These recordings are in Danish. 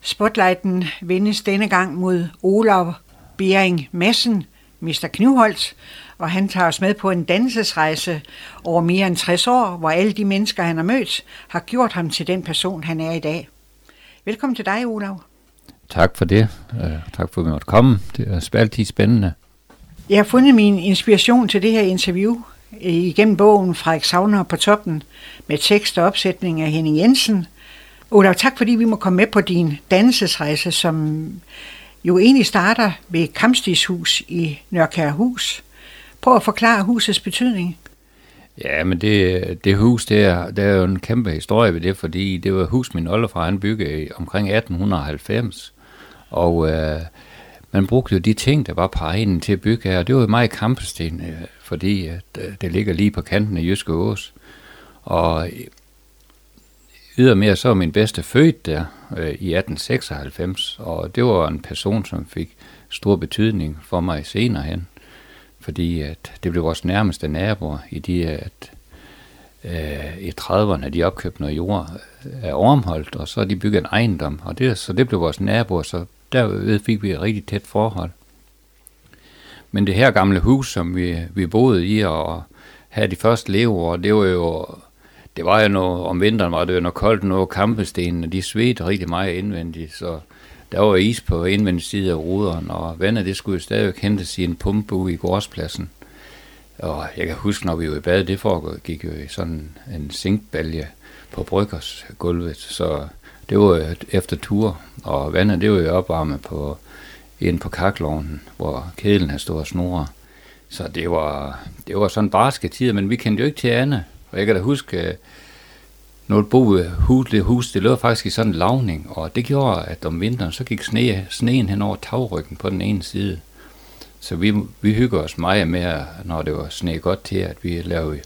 Spotlighten vendes denne gang mod Olav Bering Madsen, Mr. Knivholt, og han tager os med på en dannelsesrejse over mere end 60 år, hvor alle de mennesker, han har mødt, har gjort ham til den person, han er i dag. Velkommen til dig, Olav. Tak for det. Tak for, at vi måtte komme. Det er altid spændende. Jeg har fundet min inspiration til det her interview igennem bogen Frederik Savner på toppen med tekst og opsætning af Henning Jensen. Olav, tak fordi vi må komme med på din dannelsesrejse, som jo egentlig starter ved Kampstigs hus i Nørkærhus. Prøv at forklare husets betydning. Ja, men det hus der er jo en kæmpe historie ved det, fordi det var et hus, min oldefar han byggede omkring 1890, og man brugte jo de ting, der var på egnen til at bygge her. Det var jo meget kampesten, fordi det ligger lige på kanten af Jyske Ås. Og ydermere så var min bedste født der i 1896, og det var en person, som fik stor betydning for mig senere hen, fordi at det blev vores nærmeste naboer i de i 30'erne, de opkøbte noget jord af Ormholdt, og så de byggede en ejendom, og så det blev vores naboer, så derved fik vi et rigtig tæt forhold. Men det her gamle hus, som vi boede i og havde de første leveår, det var jo noget, om vinteren var det jo noget koldt, noget kampestenene, de svedte rigtig meget indvendigt, så der var is på indvendig side af ruderen, og vandet det skulle jo stadig hentes i en pumpe ude i gårdspladsen. Og jeg kan huske, når vi jo i bad, det foregik jo i sådan en zinkbalje på bryggersgulvet, så det var efter tur, og vandet det var jo opvarmet på kaklovnen, hvor kedlen havde stået og snore. Så det var sådan barske tider, men vi kendte jo ikke til andet. Og jeg kan da huske, når hus, det lå faktisk i sådan en lavning, og det gjorde, at om vinteren, så gik sneen hen over tagryggen på den ene side. Så vi hyggede os meget mere, når det var sne godt til, at vi lavede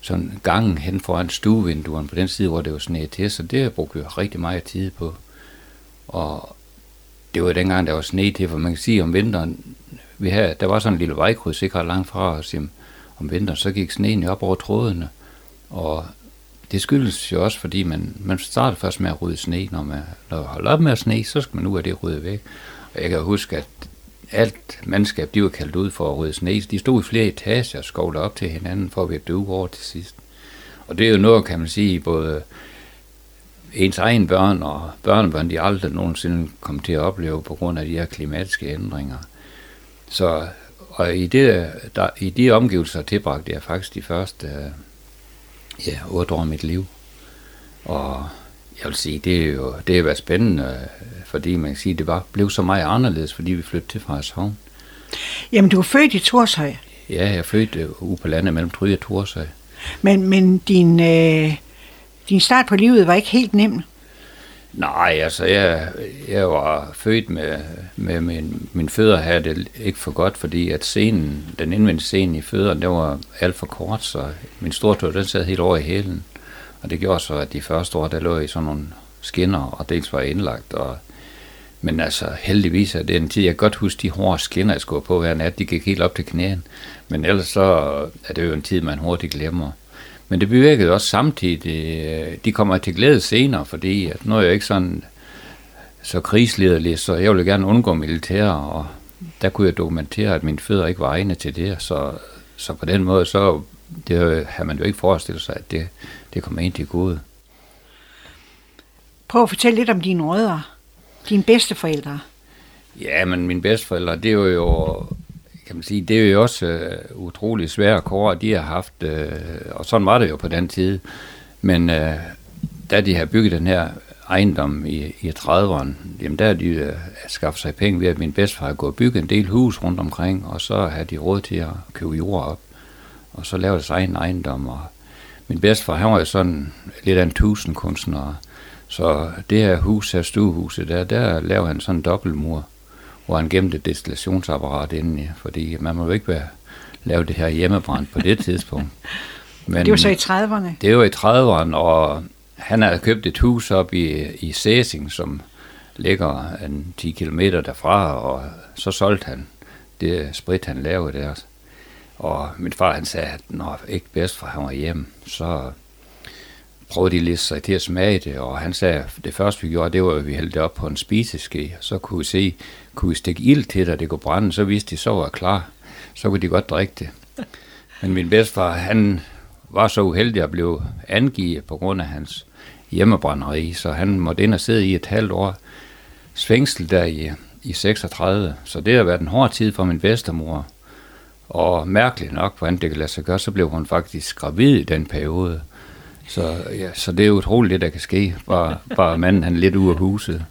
sådan gangen hen foran stuevinduerne på den side, hvor det var sne til, så det brugte vi rigtig meget tid på. Og det var dengang, der var sne til, for man kan sige, om vinteren, der var sådan en lille vejkryds, ikke ret langt fra os, om vinteren, så gik sneen jo op over trådene, og det skyldes jo også, fordi man starter først med at rydde sne. Når man holder op med at sne, så skal man ud af det rydde væk. Og jeg kan huske, at alt mandskab, de var kaldt ud for at rydde sne. De stod i flere etager og skovlede op til hinanden for at blive døve over til sidst. Og det er jo noget, kan man sige, både ens egen børn og børnebørn, de aldrig nogensinde kom til at opleve på grund af de her klimatiske ændringer. Så og i de omgivelser tilbragte jeg faktisk de første 8 år af mit liv. Og jeg vil sige, det har været spændende, fordi man kan sige, det blev så meget anderledes, fordi vi flyttede til Frederikshavn. Jamen, du er født i Torshøj. Ja, jeg er født ude på landet mellem Tryg og Torshøj. Men din start på livet var ikke helt nem? Nej, altså jeg var født med min fødder havde det ikke for godt, fordi at scenen, den indvendige scene i fødderen, det var alt for kort, så min stortå, den sad helt over i hælen. Og det gjorde så, at de første år, der lå i sådan nogle skinner, og dels var jeg indlagt. Men altså heldigvis er det en tid, jeg kan godt huske de hårde skinner, jeg skulle på hver nat, de gik helt op til knæen. Men ellers så er det jo en tid, man hurtigt glemmer. Men det bevirkede også samtidig, de kommer til glæde senere, fordi at nu er jeg ikke sådan så krigslederlig, så jeg ville gerne undgå militær, og der kunne jeg dokumentere, at mine fødder ikke var egnet til det, så på den måde, så det har man jo ikke forestillet sig, at det kommer ind til gode. Prøv at fortælle lidt om dine rødder, dine bedsteforældre. Ja, men mine bedsteforældre, det er jo kan man sige, det er jo også utrolig svære kår, de har haft, og sådan var det jo på den tid. Men da de har bygget den her ejendom i 30'erne, jamen der har de skaffet sig penge ved, at min bedstefar har gået og bygget en del hus rundt omkring, og så har de råd til at købe jord op, og så lavede deres egen ejendom. Og min bedstefar, han var jo sådan lidt af en 1000-kunstner, så det her hus, her stuehuset, der lavede han sådan en dobbeltmur, hvor han gemte et destillationsapparat indeni, fordi man må jo ikke lave det her hjemmebrændt på det tidspunkt. Men det var så i 30'erne? Det var i 30'erne, og han havde købt et hus op i Sæsing, som ligger 10 kilometer derfra, og så solgte han det sprit, han lavede der. Og min far, han sagde, at når ikke bedst for han var hjemme, så prøvede de lidt sig til at smage det, og han sagde, at det første vi gjorde, det var, at vi hældte det op på en spiseske, og så kunne vi se, kunne vi stikke ild til det, og det kunne brænde, så vidste de, så var klar, så kunne de godt drikke det. Men min bedstefar, han var så uheldig at blive angivet på grund af hans hjemmebrænderi, så han måtte ind og sidde i et halvt år fængsel der i 36, så det har været en hård tid for min bedstemor. Og mærkeligt nok, hvordan det kan lade sig gøre, så blev hun faktisk gravid i den periode. Så, ja, så det er utroligt det, der kan ske. Bare manden, han er lidt ude af huset.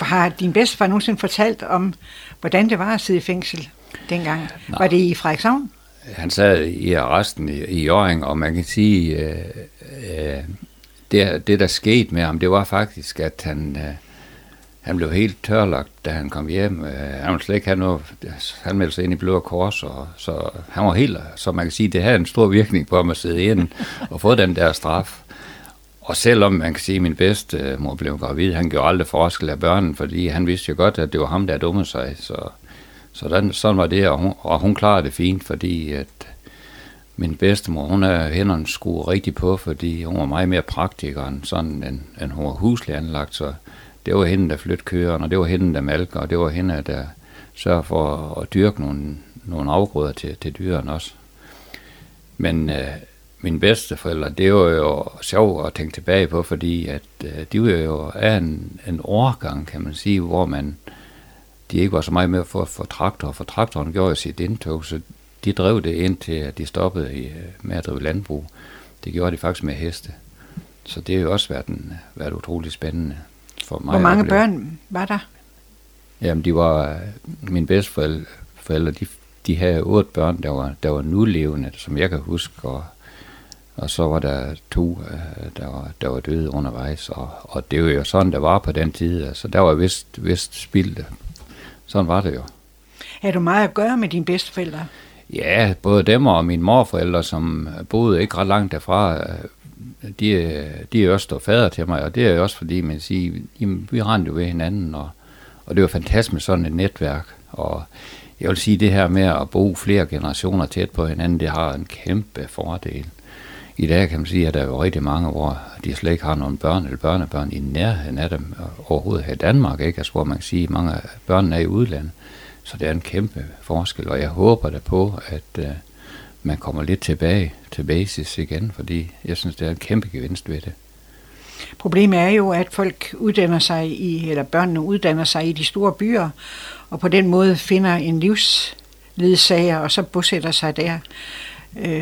Har din bedstefar nogensinde fortalt om, hvordan det var at sidde i fængsel dengang? Nej. Var det i Frederikshavn? Han sad i arresten i Øring, og man kan sige, det der skete med ham, det var faktisk, at han blev helt tørlagt, da han kom hjem. Han ville slet ikke have noget. Han meldte sig ind i Blå Kors, og så han var helt, så man kan sige, det havde en stor virkning på ham at sidde inde og få den der straf. Og selvom man kan sige, at min bedstemor blev gravid, han gjorde aldrig forskel af børnene, fordi han vidste jo godt, at det var ham, der dummede sig. Sådan var det, og hun klarede det fint, fordi at min bedstemor, hun havde hænderne skruet rigtig på, fordi hun var meget mere praktiker end sådan, end hun var husligt anlagt, så det var hende, der flyttede køerne, og det var hende, der malker, og det var hende, der sørger for at dyrke nogle afgrøder til dyrene også. Men mine bedsteforældre, det var jo sjovt at tænke tilbage på, fordi at, de var jo af en årgang, kan man sige, hvor de ikke var så meget med for traktor, for traktoren gjorde jo sit indtog, så de drev det indtil, at de stoppede med at drive landbrug. Det gjorde de faktisk med heste. Så det har jo også været utroligt spændende. For mig. Hvor mange børn var der? Jamen, mine bedsteforældre, de havde 8 børn, der var nulevende, som jeg kan huske, og så var der 2, der var døde undervejs, og det var jo sådan, der var på den tid, så altså, der var vist spild. Sådan var det jo. Havde du meget at gøre med dine bedsteforældre? Ja, både dem og mine morforældre, som boede ikke ret langt derfra, de er også stået fader til mig, og det er jo også fordi, man siger, jamen, vi rendte jo ved hinanden, og det var fantastisk med sådan et netværk, og jeg vil sige, det her med at bo flere generationer tæt på hinanden, det har en kæmpe fordel. I dag kan man sige, at der er jo rigtig mange, hvor de slet ikke har nogen børn eller børnebørn i nærheden af dem, overhovedet her i Danmark, ikke? Altså, hvor man kan sige, at mange af børnene er i udlandet, så det er en kæmpe forskel, og jeg håber da på, at man kommer lidt tilbage til basis igen, fordi jeg synes, det er en kæmpe gevinst ved det. Problemet er jo, at folk børnene uddanner sig i de store byer, og på den måde finder en livsledsager, og så bosætter sig der.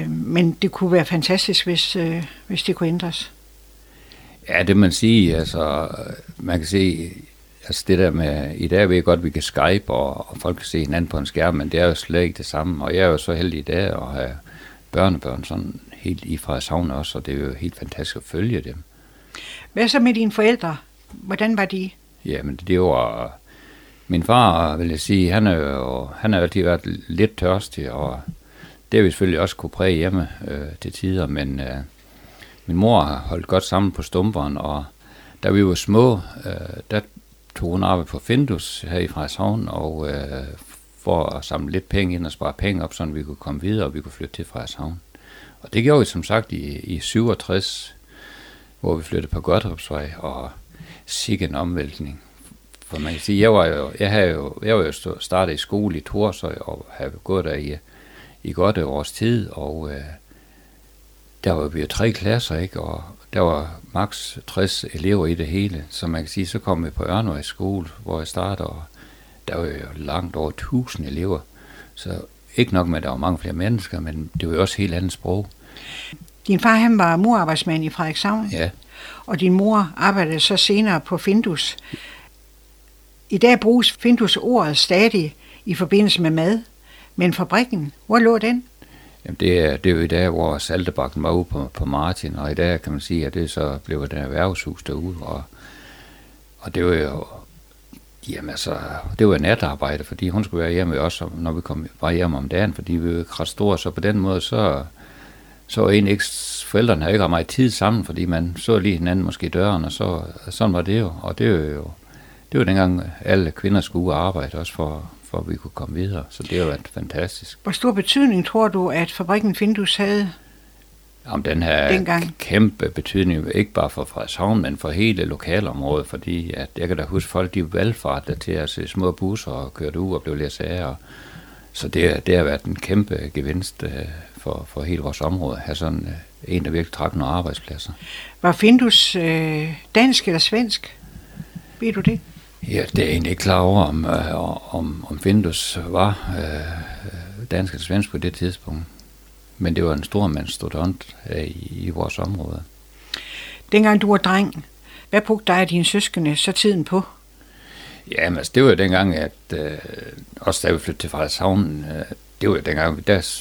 Men det kunne være fantastisk, hvis det kunne ændres. Ja, det man siger, altså, man kan se, altså det der med, i dag ved jeg godt, at vi kan Skype, og folk kan se hinanden på en skærm, men det er jo slet ikke det samme. Og jeg er jo så heldig i dag at have børnebørn sådan helt i Frederikshavn også, og det er jo helt fantastisk at følge dem. Hvad så med dine forældre? Hvordan var de? Jamen, det var... Min far, vil jeg sige, han har altid været lidt tørstig, og det har vi selvfølgelig også kunne præge hjemme til tider, men min mor har holdt godt sammen på stumperen, og da vi var små, der tog hun arbejde på Findus her i Frederikshavn, og for at samle lidt penge ind og spare penge op, så vi kunne komme videre, og vi kunne flytte til Frederikshavn. Og det gjorde vi som sagt i 67, hvor vi flyttede på Godhavnsvej, og sikke en omvæltning. For man kan sige, jeg var jo startet i skole i Torsøj, og havde gået der i godt et års tid, og der var vi jo 3 klasser, ikke? Og der var maks 60 elever i det hele, så man kan sige, så kom vi på Ørnevejskole, hvor jeg startede, og der var jo langt over 1000 elever, så ikke nok med, at der var mange flere mennesker, men det var jo også helt andet sprog. Din far, han var murarbejdsmand i Frederikshavn, ja. Og din mor arbejdede så senere på Findus. I dag bruges Findus-ordet stadig i forbindelse med mad, men fabrikken, hvor lå den? Jamen det er jo i dag, hvor saltebakken var ude på Martin, og i dag kan man sige, at det så blev et erhvervshus derude, og det var jo, jamen altså, det var natarbejde, fordi hun skulle være hjemme også, når vi var hjemme om dagen, fordi vi var ikke ret store, så på den måde, så egentlig ikke, forældrene havde ikke ret meget tid sammen, fordi man så lige hinanden måske i døren, og så, sådan var det jo, og det var dengang alle kvinder skulle ud og arbejde også for at vi kunne komme videre, så det har været fantastisk. Hvor stor betydning tror du, at fabrikken Findus havde? Om den her dengang. Kæmpe betydning, ikke bare for Frederikshavn, men for hele lokalområdet, fordi at jeg kan da huske, folk de valgfartede til at se små busser og kørte ud og blev læst af. Så det har været en kæmpe gevinst for hele vores område, at have sådan en, der virkelig trak nogle arbejdspladser. Var Findus dansk eller svensk? Ved du det? Ja, det er egentlig ikke klar over, om Findus var dansk eller svensk på det tidspunkt. Men det var en stor mandstudent i vores område. Dengang du var dreng, hvad brugte dig og dine søskende så tiden på? Jamen, altså, det var jo dengang, at også da vi flyttede til Frederikshavn, det var jo dengang, der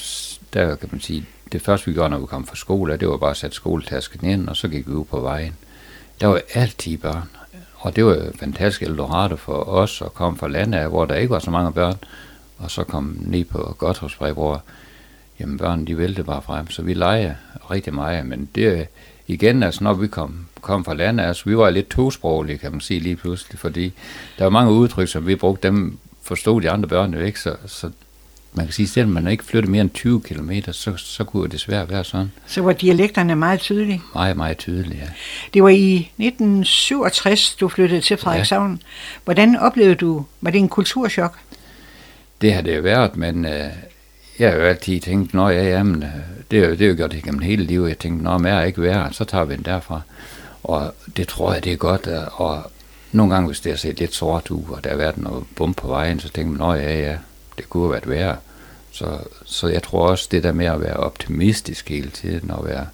kan man sige, det første vi gjorde, når vi kom fra skole, det var bare at sætte skoletasken ind, og så gik vi ud på vejen. Der var altid børn, og det var jo fantastisk Eldorado for os, og kom fra landet, hvor der ikke var så mange børn, og så kom ned på Godhavnsvej, hvor jamen børnene, de væltede bare frem, så vi legede rigtig meget, men det igen, altså når vi kom fra landet, altså vi var lidt tosproglige, kan man sige lige pludselig, fordi der var mange udtryk, som vi brugte, dem forstod de andre børn jo ikke, så man kan sige, selvom man ikke flyttede mere end 20 kilometer, så kunne det desværre være sådan. Så var dialekterne meget tydelige? Meget, meget tydelige, ja. Det var i 1967, du flyttede til Frederikshavn. Ja. Hvordan oplevede du, var det en kulturschok? Det har det jo været, men jeg har jo altid tænkt, nå ja, jamen, det er jo gjort igennem hele livet. Jeg tænkte, nå, men jeg er ikke værre, så tager vi den derfra. Og det tror jeg, det er godt. Og nogle gange, hvis det har set lidt sort ud, og der har været noget bump på vejen, så tænkte man, nå ja, det kunne have været værre. Så jeg tror også, det der med at være optimistisk hele tiden, og være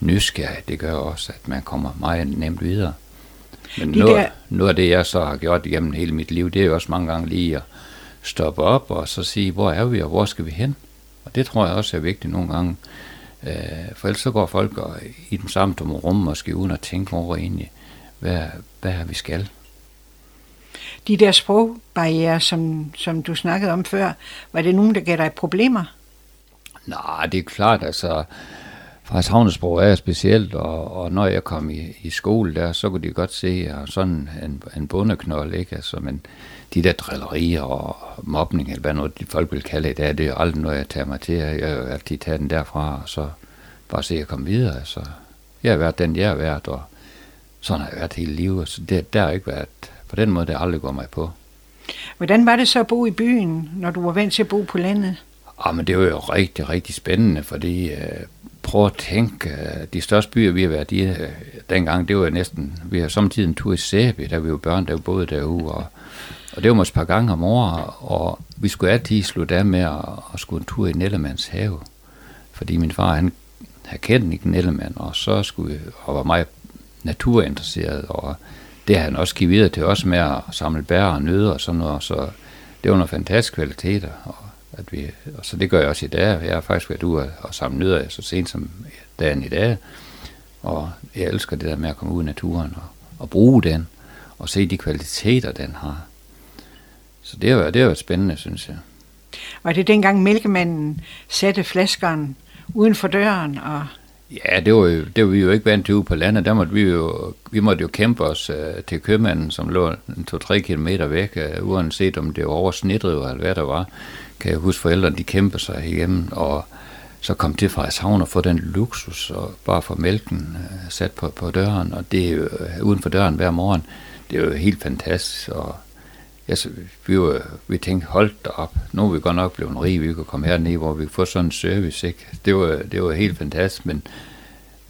nysgerrig, det gør også, at man kommer meget nemt videre. Men noget af det, jeg så har gjort igennem hele mit liv, det er jo også mange gange lige at stoppe op og så sige, hvor er vi, og hvor skal vi hen? Og det tror jeg også er vigtigt nogle gange, for ellers så går folk i den samme tomme rum, måske uden at tænke over egentlig, hvad vi skal. De der sprogbarrierer, som du snakkede om før, var det nogen, der gav dig problemer? Nej, det er klart, altså Frederikshavns sprog er specielt, og når jeg kom i skole der, så kunne de godt se, og sådan en bondeknold, ikke? Altså, men de der drillerier og mobning, eller hvad noget, de folk vil kalde det, det er jo aldrig noget, jeg tager mig til. Jeg har jo altid taget den derfra, og så bare se, at jeg kom videre. Altså, jeg har været den, jeg har været, og sådan har jeg været hele livet. Så der har ikke været, på den måde, det har aldrig gået mig på. Hvordan var det så at bo i byen, når du var vant til at bo på landet? Men det var jo rigtig, rigtig spændende, fordi prøv at tænke, de største byer, vi har været i dengang, det var næsten, vi har samtidig en tur i Sæby, der vi jo børn, der boede derude, og det var måske et par gange om året, og vi skulle altid slutte af med at skulle en tur i Nellemands have, fordi min far, han havde kendt ikke Nellemand, og så skulle og var meget naturinteresseret, og det havde han også givet videre til os med at samle bær og nødder og sådan noget, så det var nogle fantastiske kvaliteter, og så det gør jeg også i dag. Jeg har faktisk været ude og samle nødder så sent som dagen i dag, og jeg elsker det der med at komme ud i naturen og bruge den, og se de kvaliteter, den har. Så det var spændende, synes jeg. Var det dengang mælkemanden satte flaskeren uden for døren? Og ja, det var vi jo ikke vant til ude på landet. Der måtte vi måtte jo kæmpe os til købmanden, som lå 2-3 kilometer væk, uanset om det var over snedriver eller hvad der var. Kan jeg huske, forældrene de kæmpede sig igennem, og så kom til Frederikshavn og få den luksus, og bare få mælken sat på døren, og det er jo uden for døren hver morgen. Det er jo helt fantastisk, og altså, vi tænkte, hold da op, nu er vi godt nok blevet rige, vi kunne komme hernede, hvor vi kunne få sådan en service, ikke? Det var helt fantastisk,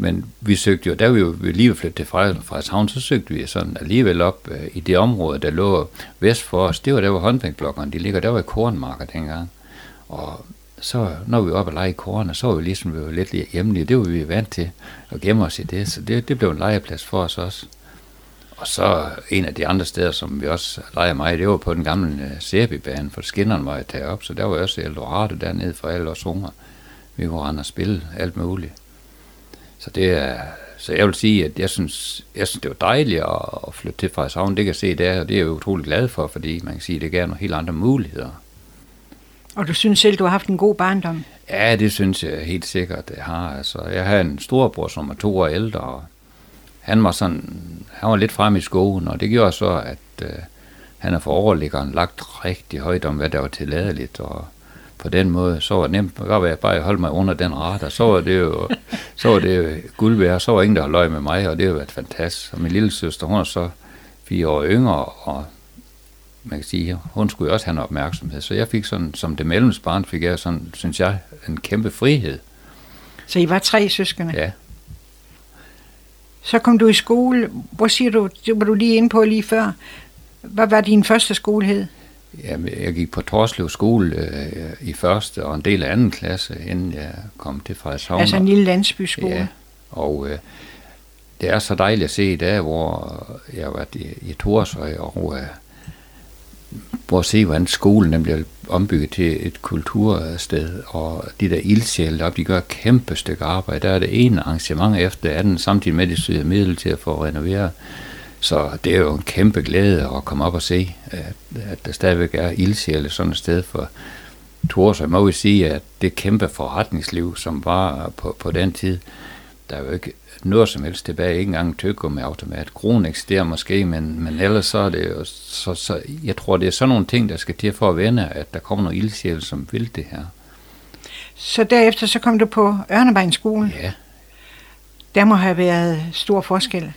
men vi søgte jo, da vi lige flyttede til Frederikshavn, så søgte vi sådan alligevel op i det område, der lå vest for os. Det var der, hvor håndværkblokkerne de ligger, der var i Kornmarken dengang, og så når vi var oppe og lege i korn, så var vi ligesom vi var lidt hjemlige, det var vi vant til at gemme os i det, så det blev en legeplads for os også. Og så en af de andre steder, som vi også leger meget, det var på den gamle Sæbibane, for skinnerne var jeg taget op, så der var også Eldorado dernede for alle os unger. Vi kunne rende og spille alt muligt. Så jeg vil sige, at jeg synes det var dejligt at flytte til Frederikshavn. Det kan jeg se der, og det er jeg utrolig glad for, fordi man kan sige, at det gav nogle helt andre muligheder. Og du synes selv, du har haft en god barndom? Ja, det synes jeg helt sikkert, jeg har. Altså, jeg har en storebror, som er 2 år ældre, og han var lidt frem i skoen, og det gjorde så, at han er for overliggeren lagt rigtig højt om, hvad der var tilladeligt, og på den måde, så var det nemt at bare holde mig under den radar, så var det jo guld værd, så var ingen, der holdt øje med mig, og det har været fantastisk. Og min lille søster, hun er så 4 år yngre, og man kan sige, hun skulle også have en opmærksomhed, så jeg fik sådan, som det mellemsbarn, fik jeg sådan, synes jeg, en kæmpe frihed. Så I var 3 søskende? Ja. Så kom du i skole, hvor siger du, det var du lige inde på lige før, hvad var din første skole hed? Jamen, jeg gik på Torslev skole i første og en del af anden klasse, inden jeg kom til Frederikshavn. Altså en lille landsbyskole. Ja, og det er så dejligt at se i dag, hvor jeg har været i Torshøj, og hvor at se, hvordan skolen den bliver ombygget til et kultursted, og de der ildsjæle op, de gør et kæmpe stykke arbejde. Der er det ene arrangement efter anden, samtidig med, at de søger middel til at få renoveret. Så det er jo en kæmpe glæde at komme op og se, at der stadigvæk er ildsjæle sådan et sted for Torshøj. Jeg må jo sige, at det kæmpe forretningsliv, som var på den tid, der er jo ikke noget som helst tilbage, ikke engang tøkker med automat. Kronen eksisterer måske, men ellers så er det jo, så jeg tror, det er sådan nogle ting, der skal til for at vende, at der kommer nogle ildsjæle, som vil det her. Så derefter så kom du på Ørnevejskolen? Ja. Der må have været stor forskel.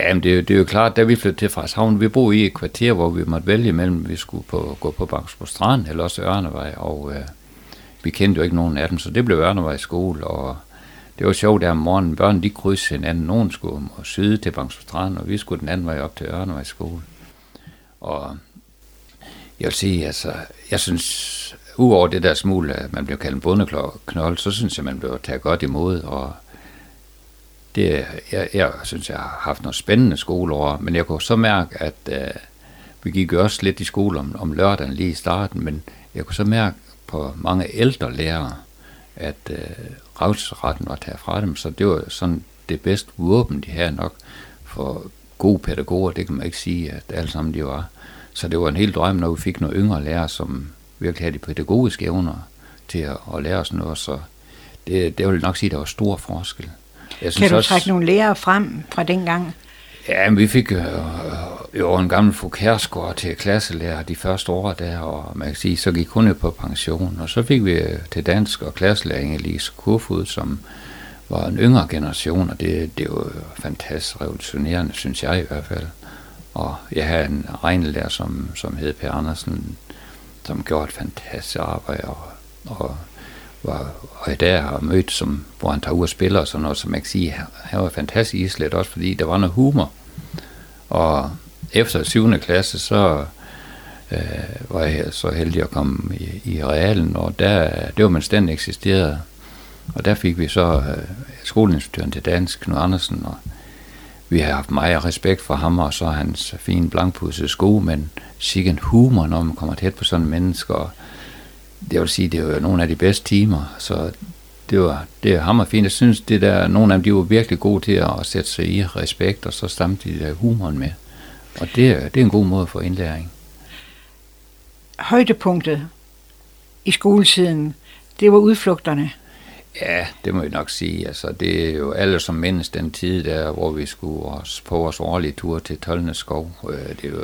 Ja, men det er jo klart, da vi flyttede til Frederikshavn, vi boede i et kvarter, hvor vi måtte vælge mellem, vi skulle gå på Bakersborg Strand eller også Ørnevej, og vi kendte jo ikke nogen af dem, så det blev Ørnevejskole, og det var sjovt der om morgenen. Børn, de krydsede hinanden, nogen skulle og syde til Bakersborg Strand, og vi skulle den anden vej op til Ørnevejskole. Og jeg vil sige, altså, jeg synes, udover det der smule, at man blev kaldt en bondeknold, så synes jeg, man blev taget godt imod, og det, jeg synes, jeg har haft nogle spændende skoleår, men jeg kunne så mærke, at vi gik også lidt i skole om lørdagen lige i starten, men jeg kunne så mærke på mange ældre lærere, at revselsesretten var taget fra dem, så det var sådan det bedste våben, de havde nok for gode pædagoger, det kan man ikke sige, at alle sammen de var. Så det var en hel drøm, når vi fik nogle yngre lærere, som virkelig havde de pædagogiske evner til at lære os noget, så det vil nok sige, at der var stor forskel. Kan du trække nogle lærere frem fra dengang? Ja, men vi fik jo en gammel fru Kærsgaard til klasselærer de første år der, og man kan sige, så gik hun jo på pension, og så fik vi til dansk og klasselæring Lise Kurfud, som var en yngre generation, og det var jo fantastisk revolutionerende, synes jeg i hvert fald. Og jeg havde en regnelærer, som hed Per Andersen, som gjorde et fantastisk arbejde, og i dag har mødt, hvor han tager ud og spiller og sådan noget, som man kan sige, han var fantastisk islet, også fordi der var noget humor. Og efter 7. klasse, så var jeg så heldig at komme i realen, og der, det var mens den eksisterede. Og der fik vi så skoleinstruktøren til dansk, Knud Andersen, og vi har haft meget respekt for ham, og så hans fine blankpudsede sko, men sikkert en humor, når man kommer tæt på sådan mennesker, og jeg vil sige, det var nogle af de bedste timer, så det var hammerfint. Jeg synes, det der, nogle af dem, de var virkelig gode til at sætte sig i respekt, og så stamte de der humoren med. Og det er en god måde for indlæring. Højdepunktet i skoletiden, det var udflugterne. Ja, det må jeg nok sige. Altså, det er jo alle som mindes den tid der, hvor vi skulle på vores årlige tur til Tolne Skov. Det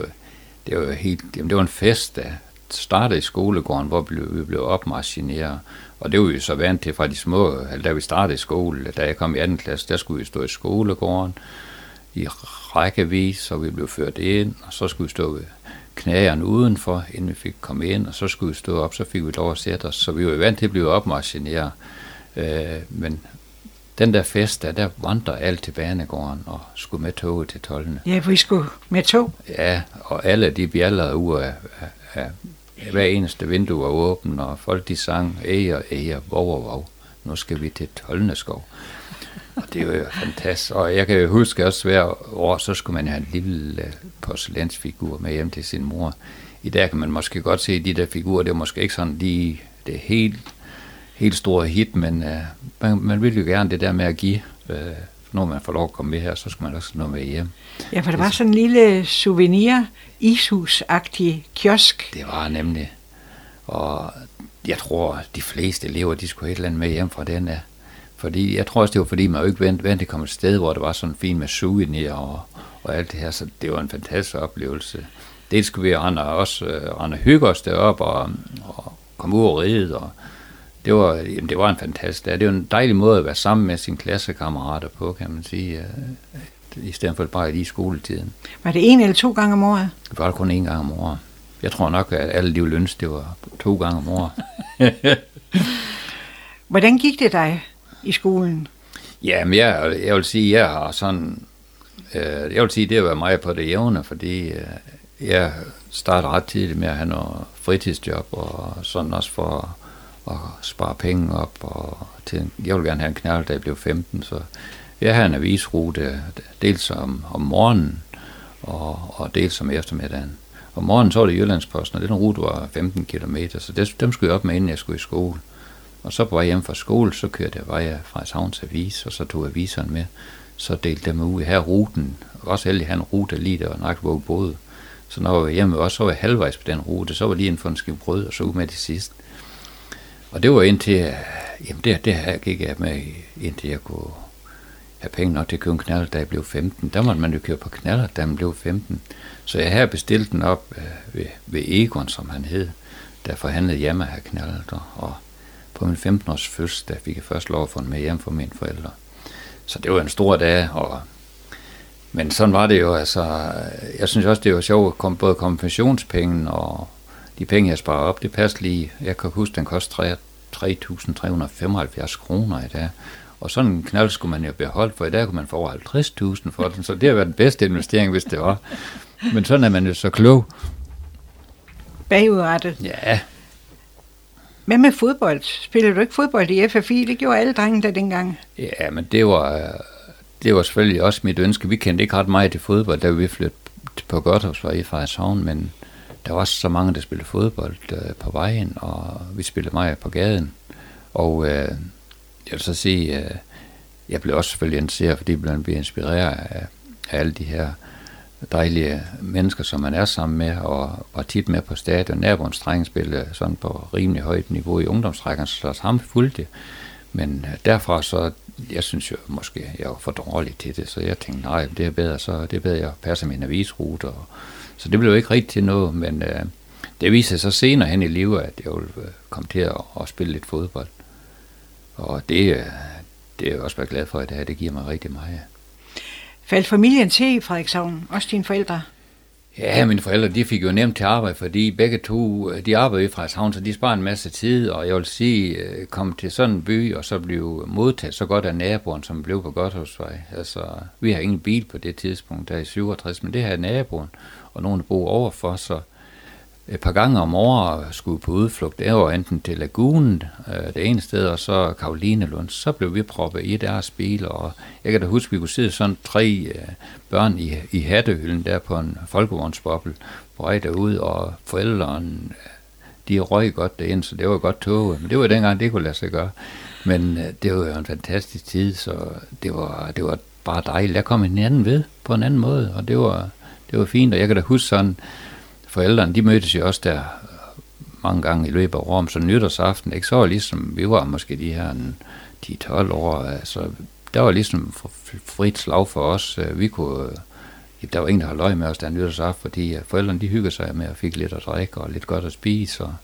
var en fest der. Startede i skolegården, hvor vi blev opmarchineret, og det var vi så vant til fra de små, da vi startede i skole, da jeg kom i 2. klasse, der skulle vi stå i skolegården i rækkevis, og vi blev ført ind, og så skulle vi stå ved knæerne udenfor, inden vi fik komme ind, og så skulle vi stå op, så fik vi lov at sætte os, så vi var vant til at blive opmarchineret, men den der fest, der vandrede alt til banegården og skulle med toget til Tolne. Ja, vi skulle med tog. Ja, og alle de bjallede ude af hver eneste vindue var åbent, og folk de sang, æger, vov, nu skal vi til Tolne Skov. Og det var jo fantastisk. Og jeg kan jo huske også hver år, så skulle man have en lille porcelænsfigur med hjem til sin mor. I dag kan man måske godt se, de der figurer, det er måske ikke sådan lige det helt store hit, men man ville jo gerne det der med at give. Når man får lov at komme med her, så skal man også nå med hjem. Ja, for der var sådan en lille souvenir-ishus-agtig kiosk. Det var nemlig. Og jeg tror, de fleste elever, de skulle have et eller andet med hjem fra den af. Fordi, jeg tror også, det var fordi, man jo ikke vente kom et sted, hvor der var sådan fint med souvenir og alt det her. Så det var en fantastisk oplevelse. Det skulle vi rende og hygge os deroppe og kom ud og ride, og det var en fantastisk dag. Det var en dejlig måde at være sammen med sine klassekammerater på, kan man sige, i stedet for bare lige i skoletiden. Var det en eller to gange om året? Det var kun en gang om året. Jeg tror nok, at alle de ville ønske, det var 2 gange om året. Hvordan gik det dig i skolen? Jamen, jeg vil sige, jeg har sådan... jeg vil sige, det var mig på det jævne, fordi jeg startede ret tidligt med at have noget fritidsjob, og sådan også for at spare penge op. Og jeg ville gerne have en knald, da jeg blev 15, så jeg havde en avisrute, dels om morgenen, og dels om eftermiddagen. Om morgenen så var det Jyllandsposten, og den rute var 15 kilometer, så dem skulle jeg op med, inden jeg skulle i skole. Og så på vej hjem fra skole, så kørte jeg vej fra Havns Avis, og så tog aviserne med. Så delte dem ud her ruten. Også heldig at have en rute lige der, nok hvor vi boede. Så når jeg var hjemme også, så var jeg halvvejs på den rute. Så var lige inden for en skive brød, og så ud med det sidste. Og det var indtil, jamen det her gik jeg med, indtil jeg kunne have penge nok til at købe en knallert, da jeg blev 15. Der måtte man jo køre på knallert, da man blev 15. Så jeg her bestilte den op ved Egon, som han hed. Der forhandlede hjemme af knallerter. Og på min 15-års fødselsdag fik jeg først lov at få den med hjem fra mine forældre. Så det var en stor dag, men sådan var det jo. Altså, jeg synes også, det var sjovt at komme, både konfirmationspengene og de penge, jeg sparer op, det passede lige. Jeg kan huske, den kostede 3.375 kroner i dag. Og sådan en knald skulle man jo beholde, for i dag kunne man få over 50.000 for den, så det har været den bedste investering, hvis det var. Men sådan er man jo så klog. Bagudrettet. Ja. Hvad med fodbold? Spillede du ikke fodbold i FFI? Det gjorde alle drenge der dengang. Ja, men det var selvfølgelig også mit ønske. Vi kendte ikke ret meget til fodbold, da vi flyttede på Godhavnsvej i Frederikshavn, men der var også så mange, der spillede fodbold på vejen, og vi spillede meget på gaden. Og jeg vil så sige, jeg blev også selvfølgelig interesseret, fordi jeg blev inspireret af alle de her dejlige mennesker, som man er sammen med, og var tit med på stadion. Naboens drenge spillede sådan på rimelig højt niveau i ungdomstrækkerne, så ham fulgte det. Men derfra så, jeg synes jo måske, jeg var for dårlig til det, så jeg tænkte, nej, det er bedre, så det er bedre, jeg passer min avisrute. Så det blev jo ikke rigtigt til noget, men det viste sig så senere hen i livet, at jeg ville komme til at spille lidt fodbold. Og det er jeg også bare glad for i dag, det giver mig rigtig meget. Faldt familien til i Frederikshavn? Også dine forældre? Ja, mine forældre, de fik jo nemt til arbejde, fordi begge to, de arbejdede i Frederikshavn, så de sparede en masse tid, og jeg vil sige, kom til sådan en by, og så blev modtaget så godt af naboen, som blev på Godhavnsvej. Altså, vi har ingen bil på det tidspunkt, der i 67, men det her er naboen, og nogen, der bor overfor, så et par gange om året skulle på udflugt, det var enten til Lagunen, det ene sted, og så Karolinelund. Så blev vi proppet i deres biler, og jeg kan da huske, vi kunne sidde sådan 3 børn i hattehylden der på en folkevognsboble, på vej derude, og forældrene, de røg godt derinde, så det var godt tåget. Men det var dengang, det kunne lade sig gøre. Men det var jo en fantastisk tid, så det var bare dejligt. Der kom hinanden ved på en anden måde, og det var fint, og jeg kan da huske sådan, forældrene, de mødtes jo også der mange gange i løbet af året, så nytårsaften, ikke? Så var ligesom, vi var måske de her 10-12 år, altså, der var ligesom frit slag for os. Vi kunne, der var ingen, der holdt øje med os der nytårsaften, fordi forældrene, de hyggede sig med og fik lidt at drikke og lidt godt at spise, og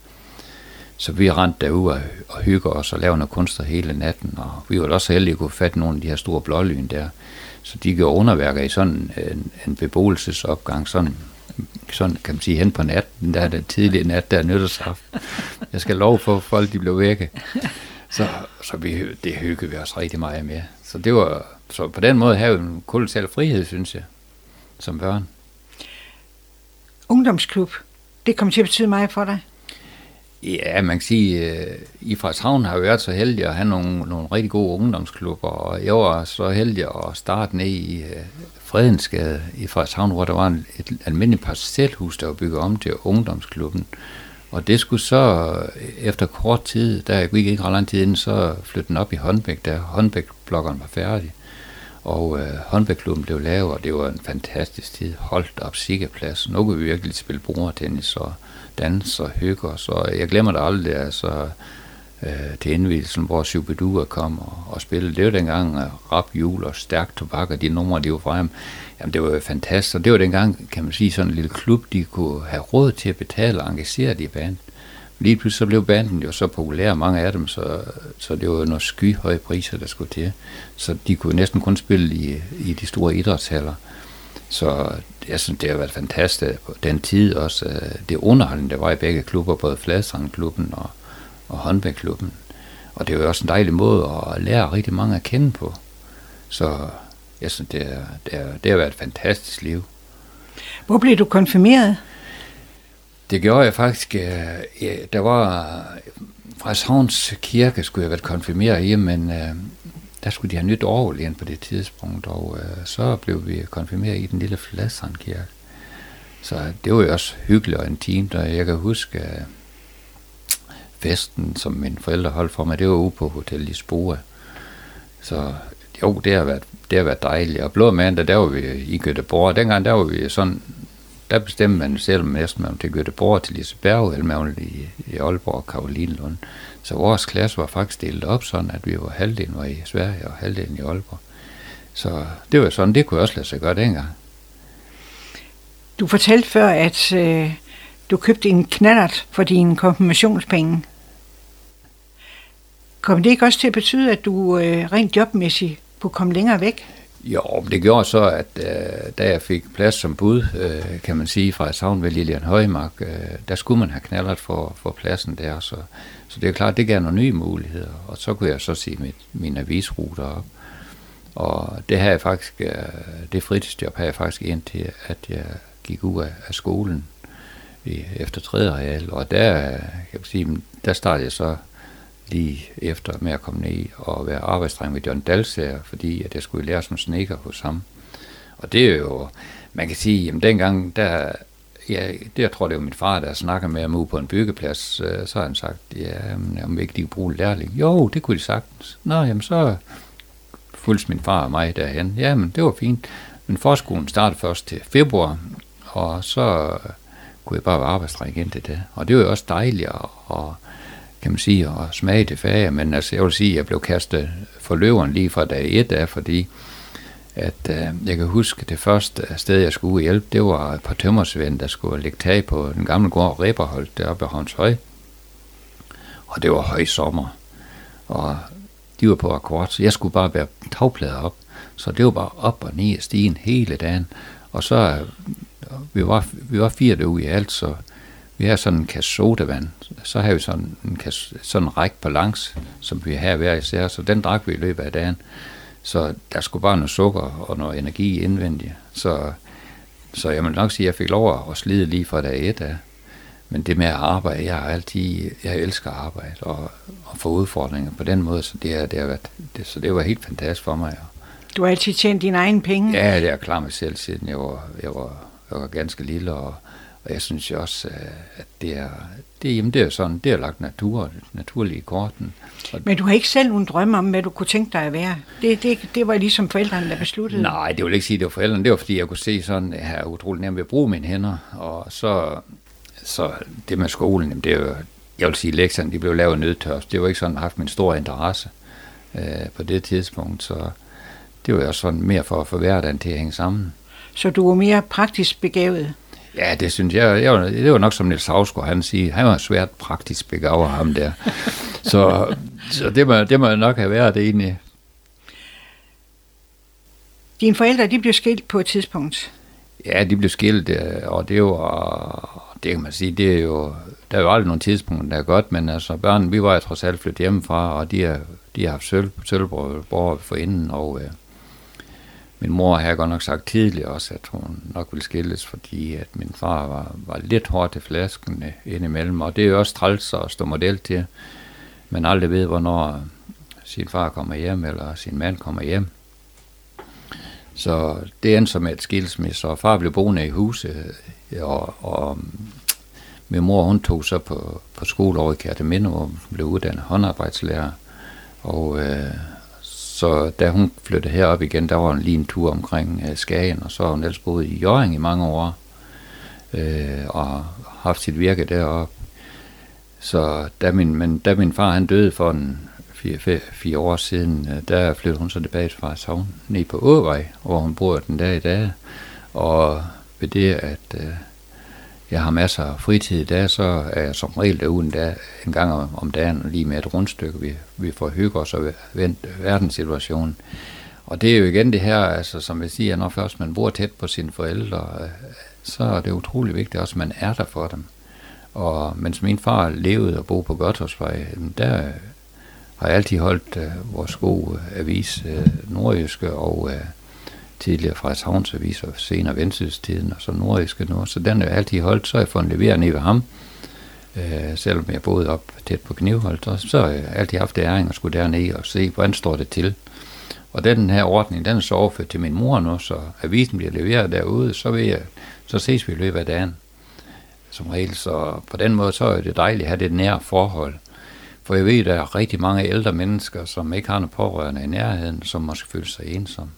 så vi rendte derude og hyggede os og lavede noget kunster hele natten, og vi var også heldige at kunne fatte nogle af de her store blålyn der, så de gjorde underværker i sådan en beboelsesopgang, sådan kan man sige, hen på natten, der er den tidlige nat, der er nytårsaften. Jeg skal love for, at folk de blev vække. Så det hyggede vi også rigtig meget med. Så det var, så på den måde havde vi en kolossal frihed, synes jeg, som børn. Ungdomsklub, det kom til at betyde meget for dig? Ja, man kan sige, i Frederikshavn har vi været så heldige at have nogle rigtig gode ungdomsklubber, og jeg var så heldig at starte ned i Fredensgade i Frederikshavn, hvor der var et almindeligt parcelhus, der var bygget om til ungdomsklubben. Og det skulle så, efter kort tid, der gik ikke ret lang tid inden, så flyttede den op i Holbæk, da Holbæk-blokkerne var færdige. Og Holbæk-klubben blev lavet, og det var en fantastisk tid. Holdt op sikkerplads. Nu kunne vi virkelig spille bordtennis og danse og hygge os. Og jeg glemmer det aldrig, altså, til indvielsen, hvor Sybeduer kom og spillede. Det var dengang rap, jul og stærk tobak, og de numre, de var frem. Jamen, det var jo fantastisk, og det var dengang, kan man sige, sådan en lille klub, de kunne have råd til at betale og engagere de i banen. lige pludselig så blev banden jo så populær, mange af dem, så det var jo nogle skyhøje priser, der skulle til. Så de kunne næsten kun spille i de store idrætshaller. Så jeg synes, det har været fantastisk på den tid også. Det underholdende, der var i begge klubber, både Fladstrandklubben og Håndbækklubben. Og det var jo også en dejlig måde at lære rigtig mange at kende på. Så jeg synes, det har været et fantastisk liv. Hvor blev du konfirmeret? Det gjorde jeg faktisk. Der var Frederikshavns Kirke, skulle jeg have været konfirmeret i, men der skulle de have nyt orgel ind på det tidspunkt, og så blev vi konfirmeret i den lille Fladstrand Kirke. Så det var jo også hyggeligt og intimt, og jeg kan huske festen, som mine forældre holdt for mig, det var ude på Hotel Lisboa. Så jo, det har været dejligt. Og blå mandag, der var vi i Göteborg. Dengang, der var vi sådan, der bestemte man selv næsten, om til Göteborg, til Liseberg, eller man i Aalborg og Karolinlund. Så vores klasse var faktisk delt op sådan, at vi var halvdelen var i Sverige og halvdelen i Aalborg. Så det var sådan, det kunne også lade sig gøre dengang. Du fortalte før, at du købte en knallert for dine konfirmationspenge. Kom det ikke også til at betyde, at du rent jobmæssigt kunne komme længere væk? Jo, det gjorde så, at da jeg fik plads som bud, kan man sige, fra Savn ved Lilian Højmark, der skulle man have knallert for pladsen der. Så det er klart, det gav nogle nye muligheder. Og så kunne jeg så sige mine avisruter op. Og det havde jeg faktisk, det fritidsjob havde jeg faktisk indtil, at jeg gik ud af skolen efter 3. real. Og der, kan man sige, der startede jeg så lige efter med at komme ned og være arbejdsdreng med John Dalsager, fordi at jeg skulle lære som sneker hos ham. Og det er jo, man kan sige, jamen dengang, jeg tror det var min far, der snakkede med ham ude på en byggeplads, så har han sagt, ja, om ikke de kunne bruge lærling. Jo, det kunne de sagtens. Nå, jamen så fulgte min far og mig derhen. Jamen, det var fint. Men forskolen startede først til februar, og så kunne jeg bare være arbejdsdreng indtil det. Og det var jo også dejligt og kan man sige, og smage det fag, men altså, jeg vil sige, at jeg blev kastet for løveren lige fra dag 1 af, fordi at, jeg kan huske, det første sted, jeg skulle hjælpe, det var et par tømmersvend, der skulle lægge tag på den gamle gård Reberholt, deroppe i Havnshøj. Og det var høj sommer, og de var på akkord, så jeg skulle bare bære tagplader op, så det var bare op og ned af stigen hele dagen, og så, vi var 4 derude i alt, så vi har sådan en kasse sodavand, så har vi sådan en kasse, sådan en række på langs, som vi har hver især, så den drak vi i løbet af dagen. Så der skulle bare noget sukker og noget energi indvendigt. Så jeg må nok sige, at jeg fik lov at slide lige fra dag 1 af. Men det med at arbejde, jeg elsker at arbejde og få udfordringer på den måde, så det var helt fantastisk for mig. Du har altid tjent dine egne penge? Ja, det er klart mig selv, siden jeg var ganske lille, og jeg synes jo også, at det er lagt naturligt i korten. Men du har ikke selv nogen drømme om, hvad du kunne tænke dig at være? Det var ligesom forældrene, der besluttede? Nej, det vil ikke sige, at det var forældrene. Det var, fordi jeg kunne se sådan, at jeg er utrolig nemt ved at bruge mine hænder. Og så det med skolen, det er jo, jeg vil sige, lektierne, de blev lavet nødtørst. Det var ikke sådan, at jeg haft min store interesse på det tidspunkt. Så det var jo sådan mere for at få hverdagen til at hænge sammen. Så du var mere praktisk begavet? Ja, det synes jeg. Det var nok som Niels Hausgaard, han siger. Han var svært praktisk begavet ham der. så det må nok have været det egentlig. Dine forældre, de blev skilt på et tidspunkt? Ja, de blev skilt, og det var, det kan man sige, det er jo, der er jo aldrig nogle tidspunkter, der er godt, men altså børnene, vi var jo trods alt flyttet hjemmefra, og de har haft sølvborg forinden, og min mor havde godt nok sagt tidligere også, at hun nok ville skilles, fordi at min far var lidt hård til flasken indimellem. Og det er jo også træls at stå model til. Man aldrig ved, hvornår sin far kommer hjem, eller sin mand kommer hjem. Så det endte som et skilsmisse, og far blev boende i huset. Og min mor, hun tog så på skole over i Kærteminde, hvor hun blev uddannet håndarbejdslærer. Og så da hun flyttede herop igen, der var hun lige en tur omkring Skagen, og så har hun ellers boet i Hjørring i mange år, og haft sit virke deroppe. Så da min far han døde for 4 år siden, der flyttede hun så tilbage fra Savn ned på Åvej, hvor hun bor den dag i dag. Og ved det, at Jeg har masser af fritid der, så er jeg som regel derude en gang om dagen, lige med et rundstykke, vi får hygge os og vendt verdenssituationen. Og det er jo igen det her, altså, som jeg siger, når først man bor tæt på sine forældre, så er det utrolig vigtigt også, at man er der for dem. Og mens min far levede og boede på Godhavnsvej, der har jeg altid holdt vores gode avis, Nordjyske, og tidligere Frederikshavns Avis og senere Vendsyssel-Tiden, og så Nordjyske nu. Så den har jeg altid holdt, så jeg får en leverer ned ved ham. Selvom jeg boede op tæt på Knivholt, så har jeg altid haft æring og skulle derned og se, hvordan står det til. Og den her ordning, den er så overført til min mor nu, så avisen bliver leveret derude, så ses vi i løbet af dagen. Som regel, så på den måde, så er det dejligt at have det nære forhold. For jeg ved, at der er rigtig mange ældre mennesker, som ikke har nogen pårørende i nærheden, som måske føler sig ensomme.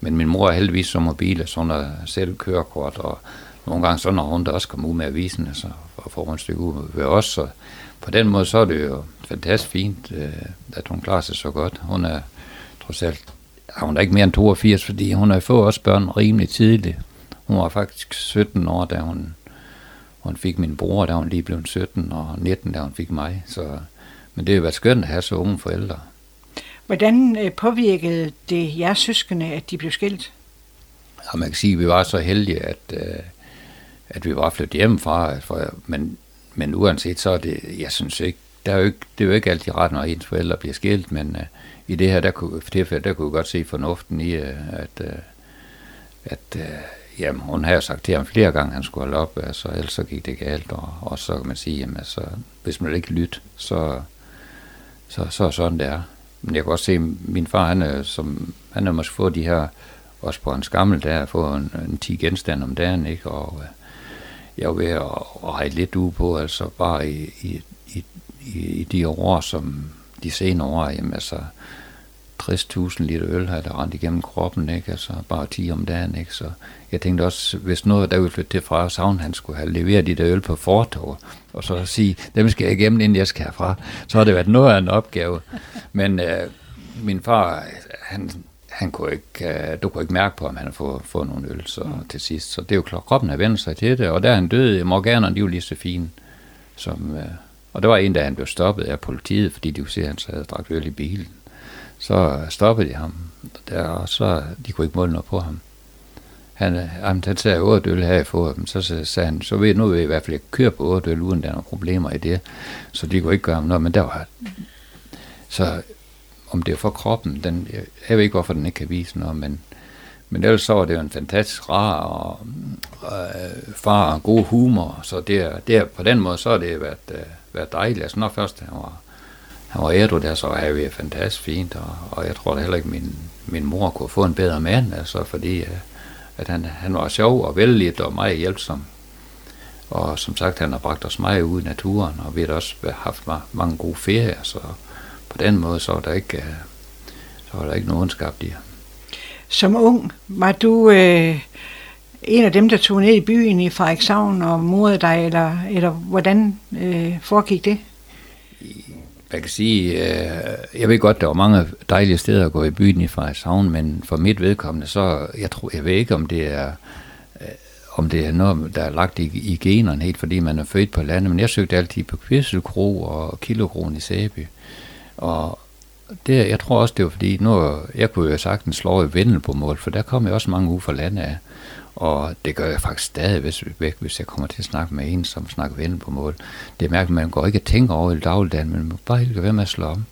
Men min mor er heldigvis så mobil, at hun har selv kørekort, og nogle gange så når hun der også kommer ud med avisen, altså, og får et stykke ud ved os. Så på den måde, så er det jo fantastisk fint, at hun klarer sig så godt. Hun er trods alt, hun er ikke mere end 82, fordi hun har fået også børn rimelig tidligt. Hun var faktisk 17 år, da hun fik min bror, da hun lige blev 17, og 19, da hun fik mig. Så, men det har jo været skønt at have så unge forældre. Hvordan påvirkede det jeres søskende, at de blev skilt? Ja, man kan sige, at vi var så heldige, at vi var flyttet hjemmefra. Men uanset så, jeg synes ikke, det er jo ikke altid ret, når ens forældre bliver skilt, men i det her der kunne jeg godt se fornuften i, at jamen, hun har jo sagt til ham flere gange, han skulle holde op, altså, ellers så gik det galt, og så kan man sige, jamen, altså, hvis man ikke lytter, så er sådan det er. Men jeg kan også se, at min far, han har måske fået de her, også på hans gammel der, fået en 10 genstande om dagen, ikke? Og jeg var ved at have lidt uge på, altså bare i de år, som de senere år, jamen altså, 60.000 liter øl har der rendt igennem kroppen, ikke? Altså bare 10 om dagen, ikke? Så jeg tænkte også, hvis noget, der ville flytte til fra Savn, han skulle have leveret de der øl på fortovet, og så sige, dem skal jeg igennem, inden jeg skal herfra. Så har det været noget af en opgave. Men min far, han kunne ikke, du kunne ikke mærke på, om han havde fået nogle øl så til sidst. Så det er jo klart, kroppen har vendt sig til det, og da han døde, morganerne, de var lige så fine, som, og der var en, da han blev stoppet af politiet, fordi de kunne se, at han så havde dragt øl i bilen. Så stoppede de ham der, og så de kunne ikke måle noget på ham. Han sagde 8 øl her i foden, så sagde han, så ved nu vil jeg i hvert fald ikke køre på 8 øl, uden der er nogle problemer i det, så de kunne ikke gøre ham noget, men der var, så om det er for kroppen, jeg ved ikke hvorfor den ikke kan vise noget, men ellers så var det jo en fantastisk rar og far og god humor, så det er på den måde, så har det været dejligt, altså når først han var ædru der, så havde vi fantastisk fint, og jeg tror da heller ikke, min mor kunne få en bedre mand, altså fordi at han var sjov og vældig og meget hjælpsom. Og som sagt, han har bragt os meget ud i naturen, og vi har også haft mange gode ferier, så på den måde, så var der ikke nogen ondskab der. Som ung, var du en af dem, der tog ned i byen i Frederikshavn og morede dig, eller hvordan foregik det? Jeg kan sige, jeg ved godt, der var mange dejlige steder at gå i byen i Frederikshavn, men for mit vedkommende, så jeg ved ikke, om det er noget, der er lagt i generne helt, fordi man er født på landet, men jeg søgte altid på Kvisselkro og Kilokroen i Sæby. Og det, jeg tror også, det var fordi, nu, jeg kunne jo sagtens slå i Vendel på mål, for der kom jeg også mange uger fra landet af. Og det gør jeg faktisk stadig væk, hvis jeg kommer til at snakke med en, som snakker vendt på mål. Det er mærkeligt, man går ikke og tænker over i dagligdagen, men man må bare helt lade være med at slå om.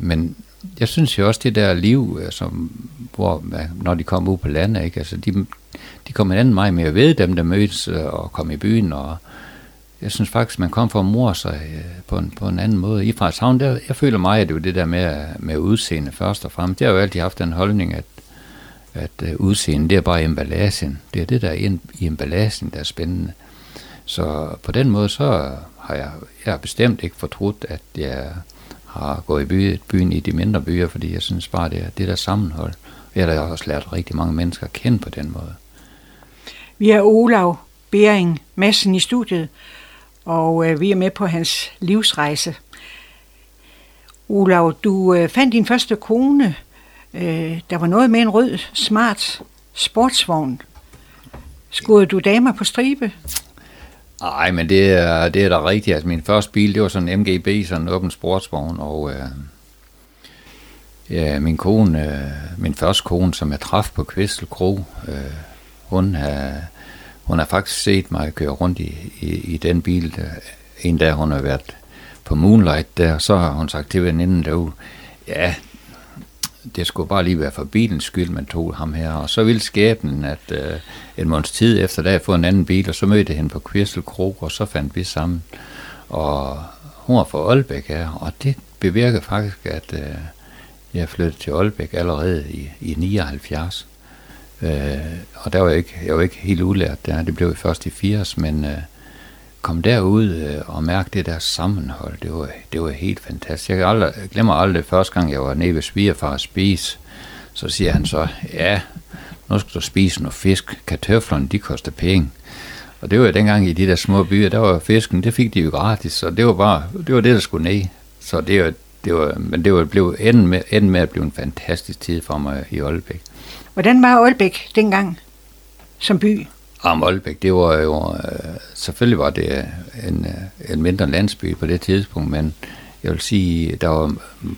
Men jeg synes jo også, det der liv, som, hvor, når de kom ud på landet, ikke? Altså, de kom hinanden meget mere ved, dem der mødtes og kom i byen. Og jeg synes faktisk, man kom for at more sig på en anden måde. I Frederikshavn, der, jeg føler mig, at det er jo det der med udseende først og fremmest. Jeg har jo altid haft den holdning, at udseendet, det er bare emballagen. Det er det, der er i emballagen, der er spændende. Så på den måde, så har jeg bestemt ikke fortrudt, at jeg har gået i byen i de mindre byer, fordi jeg synes bare, det er der sammenhold. Jeg har også lært rigtig mange mennesker at kende på den måde. Vi er Olav Bering Madsen i studiet, og vi er med på hans livsrejse. Olav, du fandt din første kone. Der var noget med en rød, smart sportsvogn. Skudde du damer på stribe? Nej, men det er da rigtigt. Altså, min første bil, det var sådan en MGB, sådan en åben sportsvogn, og min kone, min første kone, som jeg traf på Kvistel Kro, hun har faktisk set mig køre rundt i den bil. En dag, hun har været på Moonlight der, så har hun sagt til veninden derude, ja, det skulle bare lige være for bilens skyld, man tog ham her. Og så ville skæbnen, at en måneds tid efter, da jeg fik en anden bil, og så mødte jeg hende på Kvistel Kro, og så fandt vi sammen. Og hun var fra Aalbæk her, og det bevirker faktisk, at jeg flyttede til Aalbæk allerede i 79. Og der var jeg var ikke helt udlært der, det blev først i 80, men kom derud og mærke det der sammenhold, det var helt fantastisk. Jeg glemmer aldrig, første gang jeg var nede ved svigerfar at spise, så siger han så, ja, nu skal du spise noget fisk, kartoflerne, de koster penge. Og det var jo dengang i de der små byer, der var fisken, det fik de jo gratis, og det var det, der skulle ned. Så det blev at blive en fantastisk tid for mig i Aalbæk. Hvordan var Aalbæk dengang som by? Aalbæk, det var jo, selvfølgelig var det en mindre landsby på det tidspunkt, men jeg vil sige, der var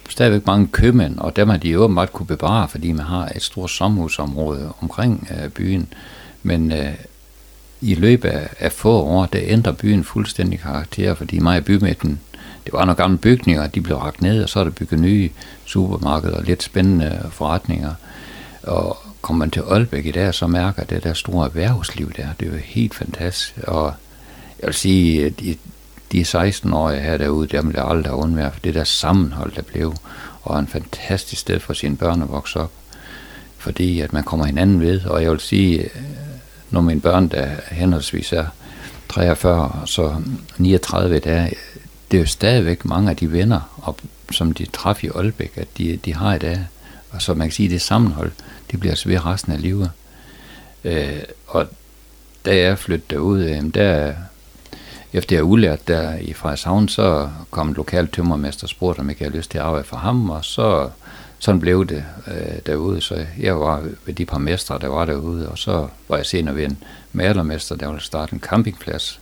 stadigvæk mange købmænd, og dem har de åbenbart kunne bevare, fordi man har et stort sommerhusområde omkring byen. Men i løbet af få år, der ændrer byen fuldstændig karakter, fordi meget af bymidten, det var nogle gamle bygninger, de blev rakt ned, og så er der bygget nye supermarkeder og lidt spændende forretninger. Og kommer man til Aalbæk i dag, så mærker det der store erhvervsliv der. Det er jo helt fantastisk. Og jeg vil sige, at de 16-årige her derude, der ville aldrig undvære for det der sammenhold, der blev. Og en fantastisk sted for sine børn at vokse op. Fordi at man kommer hinanden ved. Og jeg vil sige, når mine børn, der henholdsvis er 43 og så 39 i dag, det er jo stadigvæk mange af de venner, som de træffer i Aalbæk, at de har i dag. Og så man kan sige, det sammenhold, det bliver så ved resten af livet. Og da jeg flyttede derud, efter jeg udlærte der i Frederikshavn, så kom en lokal tømmermester og spurgte, om jeg havde lyst til at arbejde for ham, og sådan blev det derude. Så jeg var ved de par mestre, der var derude, og så var jeg senere ved en malermester, der ville starte en campingplads.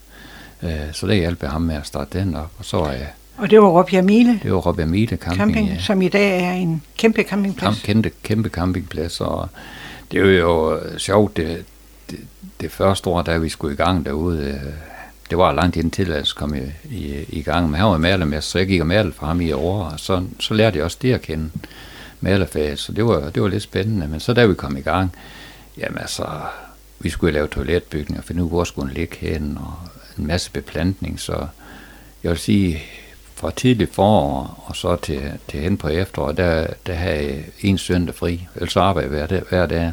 Så det hjalp jeg ham med at starte den op, og så var jeg... Og det var Råbjerg-Mile? Det var Råbjerg-Mile camping, ja. Som i dag er en kæmpe campingplads. Kæmpe campingplads, og det var jo sjovt, det første år, da vi skulle i gang derude, det var langt inden tilladelse kom jeg i gang, men han var malermester, så jeg gik og malede for ham i år, og så lærte jeg også det at kende, malerfaget, så det var lidt spændende, men så da vi kom i gang, jamen altså, vi skulle lave toiletbygninger, finde ud af, hvor skulle den ligge hen, og en masse beplantning, så jeg vil sige, fra tidligt forår og så til hen på efterår, der havde jeg en søndag fri, ellers arbejdede jeg hver dag.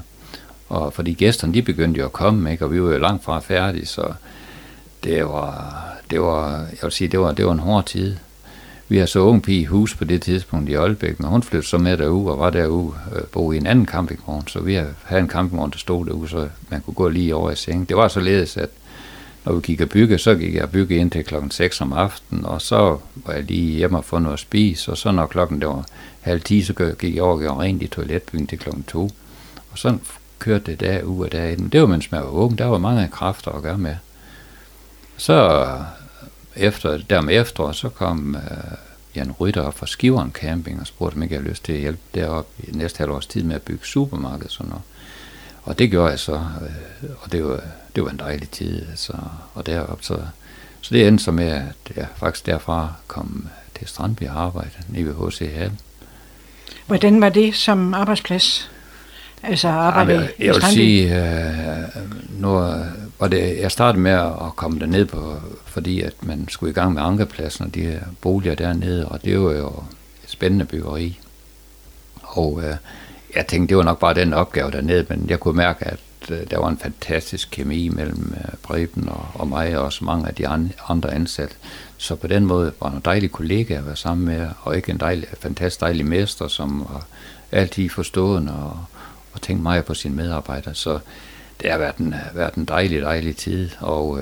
Og fordi gæsterne, de begyndte jo at komme, ikke? Og vi var jo langt fra færdige, så det var en hård tid. Vi har så unge pige i hus på det tidspunkt i Aalbæk, men hun flyttede så med derude og var derude, boede i en anden campingvogn, så vi havde en campingvogn, der stod derude, så man kunne gå lige over i sengen. Det var således, at når vi gik og bygge, så gik jeg og bygge indtil klokken 6 om aftenen, og så var jeg lige hjemme og få noget at spise, og så når klokken var 9:30, så gik jeg over og gjorde rent i toiletbyen til klokken 2. Og sådan kørte det dag ud og dag ind. Det var, mens man var ung, der var mange kræfter at gøre med. Så derefter, så kom Jan Rytter op fra Skiveren Camping og spurgte, om jeg havde lyst til at hjælpe deroppe i næste halvårs tid med at bygge supermarked sådan noget. Og det gjorde jeg så, og det var en dejlig tid, altså, og derop så det endte så med, at jeg faktisk derfra kom til Strandby og arbejde nede ved HCH. Hvordan var det som arbejdsplads? Altså arbejde jeg vil sige, nu var det, jeg startede med at komme derned på, fordi at man skulle i gang med Ankerpladsen og de her boliger dernede, og det var jo spændende byggeri. Og jeg tænkte, det var nok bare den opgave dernede, men jeg kunne mærke, at der var en fantastisk kemi mellem Breben og mig, og også mange af de andre ansatte. Så på den måde var nogle dejlige kollegaer at være sammen med, og ikke en fantastisk dejlig mester, som var altid forstående og tænkte meget på sine medarbejdere. Så det har været en dejlig tid, og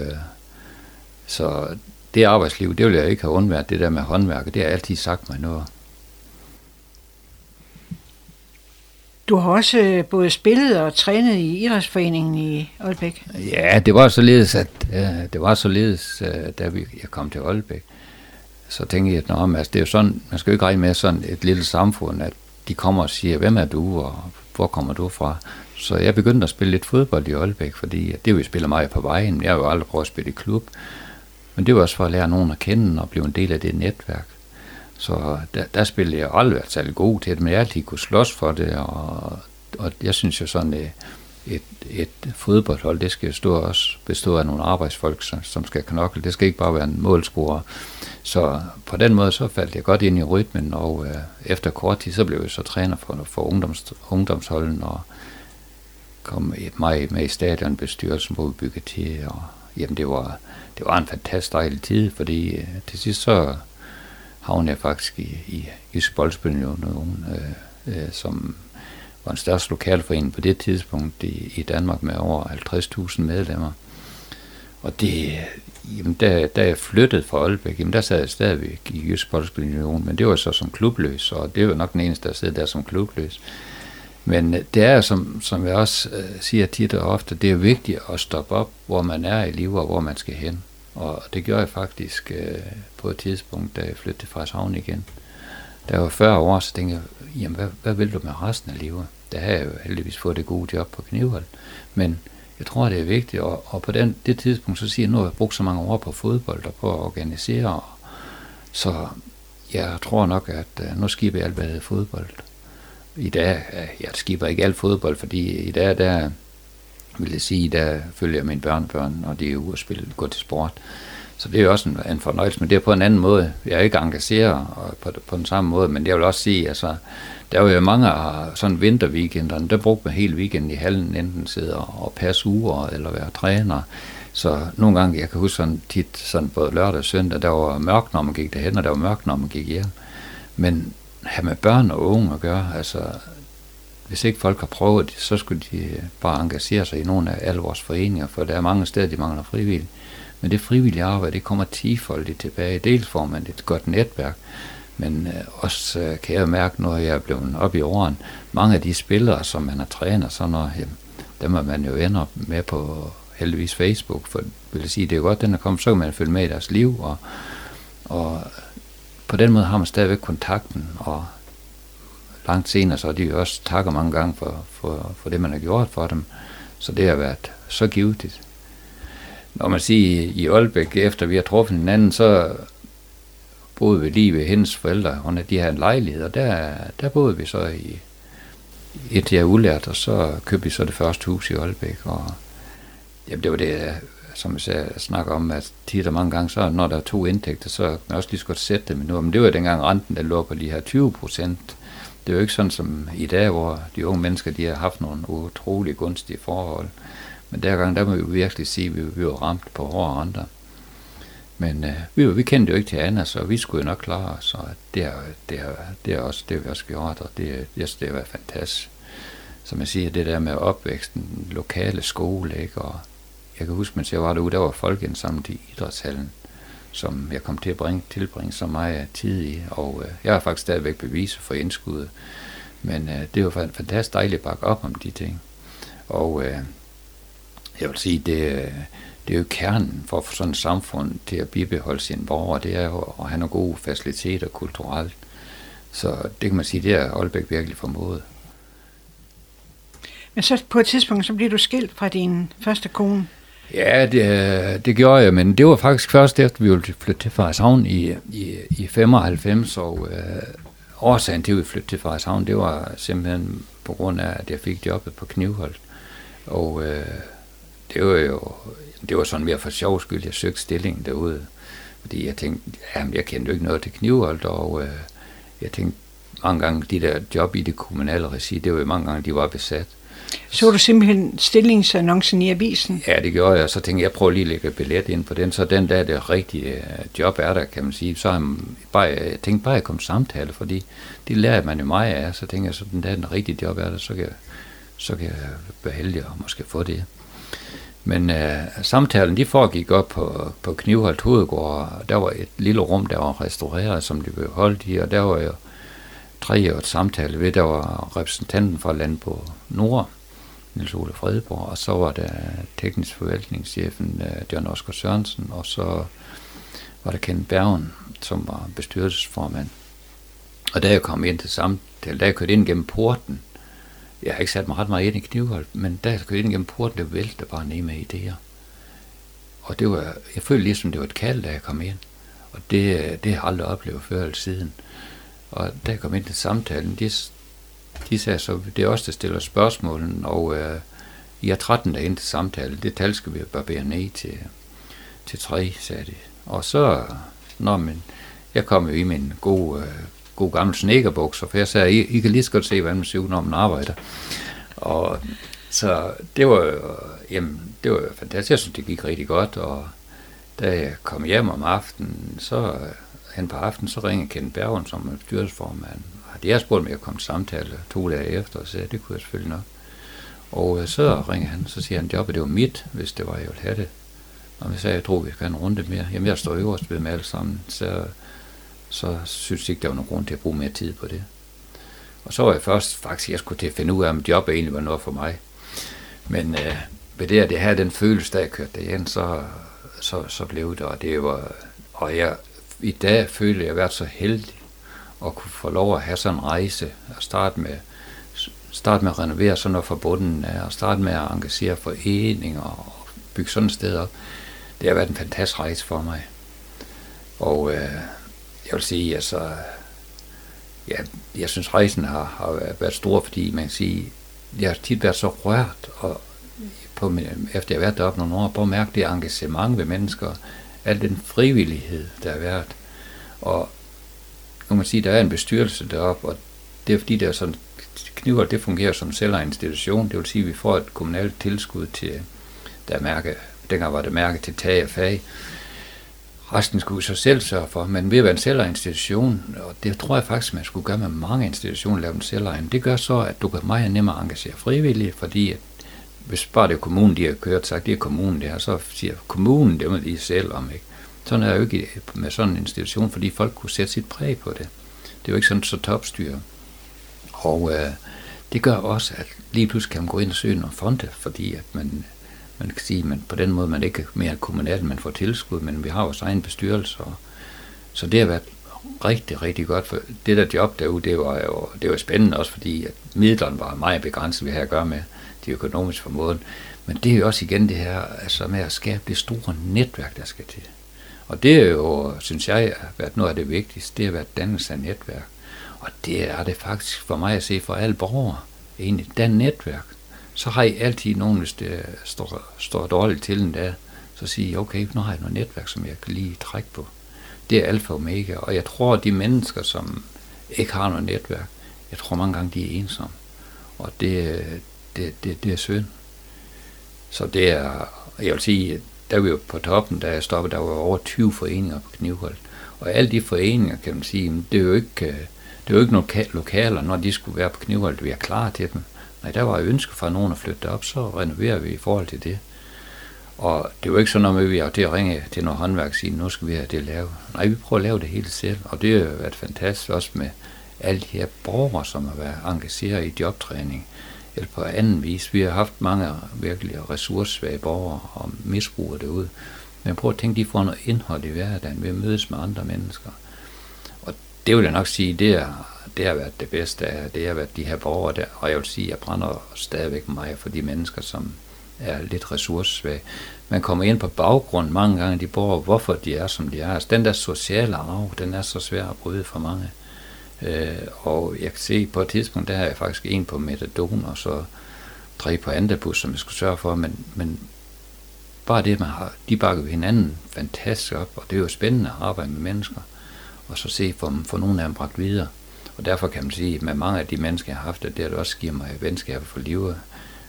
så det arbejdsliv, det ville jeg ikke have undværet, det der med håndværket, det har altid sagt mig noget. Du har også både spillet og trænet i idrætsforeningen i Aalbæk. Ja, det var således, da jeg kom til Aalbæk. Så tænkte jeg, at det er jo sådan, man skal jo ikke regne med sådan et lille samfund, at de kommer og siger, hvem er du, og hvor kommer du fra? Så jeg begyndte at spille lidt fodbold i Aalbæk, fordi det er jo, jeg spiller meget på vejen. Jeg har jo aldrig prøvet at spille i klub. Men det var også for at lære nogen at kende og blive en del af det netværk. Så der spillede jeg aldrig været særlig god til det, men jeg altid kunne slås for det, og jeg synes jo sådan, et fodboldhold, det skal jo også bestå af nogle arbejdsfolk, som skal knokle. Det skal ikke bare være en målscorer. Så på den måde, så faldt jeg godt ind i rytmen, og efter kort tid, så blev jeg så træner for ungdomsholden, og kom mig med i stadionbestyrelsen, hvor vi byggede til, og jamen, det var en fantastisk dejlig tid, fordi til sidst så havnede jeg faktisk i Jysk Boldspilunion, som var den største lokalforening på det tidspunkt i Danmark med over 50.000 medlemmer. Og det, jamen, da jeg flyttede fra Aalbæk, jamen, der sad jeg stadigvæk i Jysk Boldspilunion, men det var så som klubløs, og det var nok den eneste, der sad der som klubløs. Men det er, som jeg også siger tit og ofte, det er vigtigt at stoppe op, hvor man er i livet og hvor man skal hen. Og det gjorde jeg faktisk på et tidspunkt, da jeg flyttede fra Frederikshavn igen. Da jeg var 40 år, så tænkte jeg, jamen hvad vil du med resten af livet? Der har jeg jo heldigvis fået det gode job på Knivholt. Men jeg tror, det er vigtigt, og på det tidspunkt, så siger jeg, nu har jeg brugt så mange år på fodbold og på at organisere. Så jeg tror nok, at nu skipper jeg alt, hvad hedder fodbold. I dag, jeg skipper ikke alt fodbold, fordi i dag, der vil jeg sige, der følger jeg mine børnebørn, og de er ude at spille, gå til sport. Så det er jo også en fornøjelse, men det er på en anden måde. Jeg er ikke engageret på den samme måde, men jeg vil også sige, altså, der var jo mange af sådan vinterweekenderne, der brugte man hele weekenden i hallen, enten sidde og passe uger eller være træner. Så nogle gange, jeg kan huske sådan tit, sådan både lørdag og søndag, der var mørkt, når man gik derhen, og der var mørkt, når man gik hjem. Men have med børn og unge at gøre, altså hvis ikke folk har prøvet det, så skulle de bare engagere sig i nogle af alle vores foreninger, for der er mange steder, de mangler frivillige. Men det frivillige arbejde, det kommer tifoldigt tilbage. Dels får man et godt netværk, men også kan jeg mærke, når jeg er blevet oppe i årene, mange af de spillere, som man har trænet, så når, jamen, dem er man jo ender med på heldigvis Facebook, for vil jeg sige, det er godt, den er kommet, så kan man følge med i deres liv, og på den måde har man stadigvæk kontakten, og langt senere så de også takker mange gange for det, man har gjort for dem. Så det har været så givetigt. Når man siger i Aalbæk, efter vi har truffet hinanden, så boede vi lige ved hendes forældre. Hun havde de her en lejlighed, og der boede vi så i et jeg ulært, og så købte vi så det første hus i Aalbæk. Og jamen, det var det, som jeg snakker om, at tit og mange gange, så når der er to indtægter, så kan man også lige så godt sætte dem nu. Men det var dengang renten, der lå på de her 20%. Det er jo ikke sådan som i dag, hvor de unge mennesker, de har haft nogle utrolig gunstige forhold. Men dergang, der må vi virkelig sige, at vi var ramt på hårde renter. Men vi kendte jo ikke til andet, så vi skulle jo nok klare os, og det er også det, vi også gjort, og det var fantastisk. Som jeg siger, det der med opvæksten, lokale skole, ikke? Og jeg kan huske, mens jeg var derude, der var folkeindsamlet i idrætshallen, som jeg kom til at tilbringe så meget tid i, og jeg har faktisk stadigvæk beviser for indskuddet, men det var fantastisk dejligt at bakke op om de ting. Og jeg vil sige, det er jo kernen for sådan et samfund til at bibeholde sine borgere, det er jo at have nogle gode faciliteter kulturelt. Så det kan man sige, det er Aalbæk virkelig formået. Men så på et tidspunkt, så bliver du skilt fra din første kone. Ja, det gjorde jeg, men det var faktisk først efter, vi ville flytte til Frederikshavn i 95, og årsagen til, at vi flyttede til Frederikshavn, det var simpelthen på grund af, at jeg fik jobbet på Knivholt. Og det var sådan mere for sjov skyld, jeg søgte stillingen derude, fordi jeg tænkte, jamen jeg kendte jo ikke noget til Knivholt, og jeg tænkte mange gange, de der job i det kommunale regi, det var jo mange gange, de var besat. Så du simpelthen stillingsannoncen i avisen? Ja, det gjorde jeg, og så tænkte jeg prøver lige at lægge billet ind på den, så den dag det rigtige job er der, kan man sige, så jeg tænkte bare, at jeg kom samtale, fordi det lærer man jo mig af, så tænkte jeg, så den dag den rigtige job er der, så kan jeg være heldig og måske få det. Men samtalen, de foregik op på Knivholt Hovedgård, og der var et lille rum, der var restaureret, som de blev holdt i, og der var jo treårigt samtale ved, der var repræsentanten fra Landbrug Nord, Niels Ole Fredborg, og så var der teknisk forvaltningschefen John Oscar Sørensen, og så var der Kenneth Bergen, som var bestyrelsesformand. Og da jeg kom ind til samtale, da jeg kørte ind gennem porten, jeg har ikke sat mig ret meget ind i Knivholt, men da jeg kørte ind gennem porten, det vælte bare ned med idéer. Og det var, jeg følte ligesom, det var et kald, da jeg kom ind. Og det har jeg aldrig oplevet før eller siden. Og da jeg kom ind til samtalen, de sagde så, det er os, der stiller spørgsmålen, og I er 13 dage ind til samtalen. Det tal skal vi barbere ned til 3, sagde de. Og så, jeg kom jo i min god gammel snekkerbukser, for jeg sagde, I kan lige så godt se, hvordan man ser ud, når man arbejder. Og så det var jo, det var fantastisk. Jeg synes, det gik rigtig godt, og da jeg kom hjem om aftenen, så hen på aftenen, så ringede Kenneth Bergen, som er bestyrelsesformand. Jeg spurgte, om jeg kom til samtale 2 dage efter, og så sagde, det kunne jeg selvfølgelig nok. Og så ringede han, så siger han, jobbet, det var mit, hvis det var, jeg ville have det. Og jeg sagde, jeg tror, vi skal have en runde mere. Jamen, jeg står øverst ved med alle sammen, så synes jeg ikke, der var nogen grund til at bruge mere tid på det. Og så var jeg først faktisk, jeg skulle til at finde ud af, om jobbet egentlig var noget for mig. Men ved det at det her, den følelse, da jeg kørte det igen, så blev det, og det var... Og jeg i dag føler, at jeg har været så heldig at kunne få lov at have sådan en rejse, og starte med at renovere sådan noget fra bunden af, og starte med at engagere foreninger og bygge sådan et sted op. Det har været en fantastisk rejse for mig. Og jeg vil sige, altså... Ja, jeg synes, rejsen har været stor, fordi man kan sige, jeg har tit været så rørt, og efter jeg har været deroppe nogle år, bare mærke det engagement ved mennesker, al den frivillighed, der har været. Og nu kan man sige, der er en bestyrelse deroppe, og det er fordi, der er sådan, Knivholt, det fungerer som selvejende institution, det vil sige, at vi får et kommunalt tilskud til, der mærke, dengang var det mærke til tag og fag. Resten skulle så selv sørge for, men ved at være en selvejende institution, og det tror jeg faktisk, man skulle gøre med mange institutioner, lave en selvejende, det gør så, at du kan meget nemmere engagere frivillige, fordi at hvis bare det er kommunen, de har kørt, sagt, det er kommunen det her, så siger kommunen, det må de selv om, ikke? Sådan er det jo ikke med sådan en institution, fordi folk kunne sætte sit præg på det. Det er jo ikke sådan så topstyret. Og det gør også, at lige pludselig kan man gå ind og søge nogle fonde, fordi at man kan sige, at på den måde, man ikke mere kommunalt, man får tilskud, men vi har vores egen bestyrelse. Så det har været rigtig, rigtig godt. For det der job derude, det var spændende også, fordi at midlerne var meget begrænset, vi havde at gøre med. Det er økonomisk for måden, men det er jo også igen det her altså med at skabe det store netværk, der skal til. Og det er jo, synes jeg, har været noget af det vigtigste, det har været dannelse af netværk. Og det er det faktisk for mig at se for alle borgere, egentlig, den netværk. Så har I altid nogen, hvis det står dårligt til en dag, så siger okay, nu har jeg noget netværk, som jeg kan lige trække på. Det er alfa og omega, og jeg tror, at de mennesker, som ikke har noget netværk, jeg tror mange gange, de er ensomme. Og det er synd. Så det er, jeg vil sige, der var jo på toppen, da jeg stoppede, der var over 20 foreninger på Knivholt. Og alle de foreninger, kan man sige, det er jo ikke nogle lokaler, når de skulle være på Knivholt, vi er klar til dem. Nej, der var ønske fra nogen at flytte op, så renoverer vi i forhold til det. Og det var ikke sådan noget med, at vi er til at ringe til noget håndværk og sige, nu skal vi have det lavet. Nej, vi prøver at lave det hele selv, og det har været fantastisk også med alle de her borgere, som har været engageret i jobtræning. Eller på anden vis. Vi har haft mange virkelig ressourcesvage borgere og misbrugere derude. Men prøv at tænke, de får noget indhold i hverdagen ved at mødes med andre mennesker. Og det vil jeg nok sige, det har været det bedste af, det har været de her borgere der. Og jeg vil sige, jeg brænder stadigvæk meget for de mennesker, som er lidt ressourcesvage. Man kommer ind på baggrund mange gange, de borgere, hvorfor de er, som de er. Altså den der sociale arv, den er så svær at bryde for mange. Og jeg kan se på et tidspunkt, der har jeg faktisk en på metadon og så 3 på andabus, som jeg skulle sørge for, men bare det, man har, de bakker ved hinanden fantastisk op, og det er jo spændende at arbejde med mennesker, og så se, for nogle af dem bragt videre. Og derfor kan man sige, at med mange af de mennesker, jeg har haft, at det også giver mig venskaber for livet,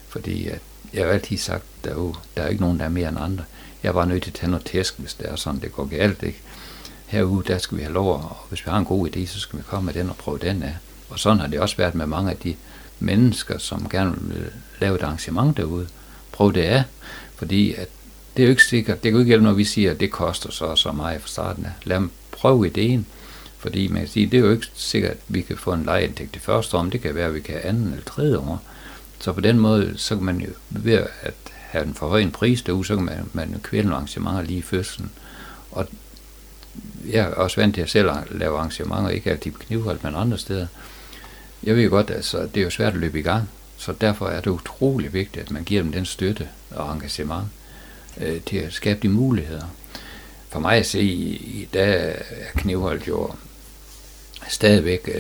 fordi at jeg har altid sagt, at der er ikke nogen, der er mere end andre. Jeg er bare nødt til at tage noget tæsk, hvis det er sådan, det går galt, ikke? Herude, der skal vi have lov, og hvis vi har en god idé, så skal vi komme med den og prøve den af. Og sådan har det også været med mange af de mennesker, som gerne vil lave et arrangement derude. Prøv det af, fordi at det er jo ikke sikkert. Det kan jo ikke hjælpe, når vi siger, at det koster så meget fra starten af. Lad dem prøve idéen, Fordi man kan sige, det er jo ikke sikkert, at vi kan få en lejeindtægt i første år, det kan være, at vi kan have anden eller tredje år. Så på den måde, så kan man jo ved at have en for høj en pris derude, så kan man jo kvæle nogle arrangementer lige i fødslen. Og jeg er også vant til at selv lave arrangementer, ikke af type Knivholt, men andre steder. Jeg ved godt, altså, det er jo svært at løbe i gang, så derfor er det utrolig vigtigt, at man giver dem den støtte og engagement til at skabe de muligheder. For mig at se, i dag er Knivholt jo stadigvæk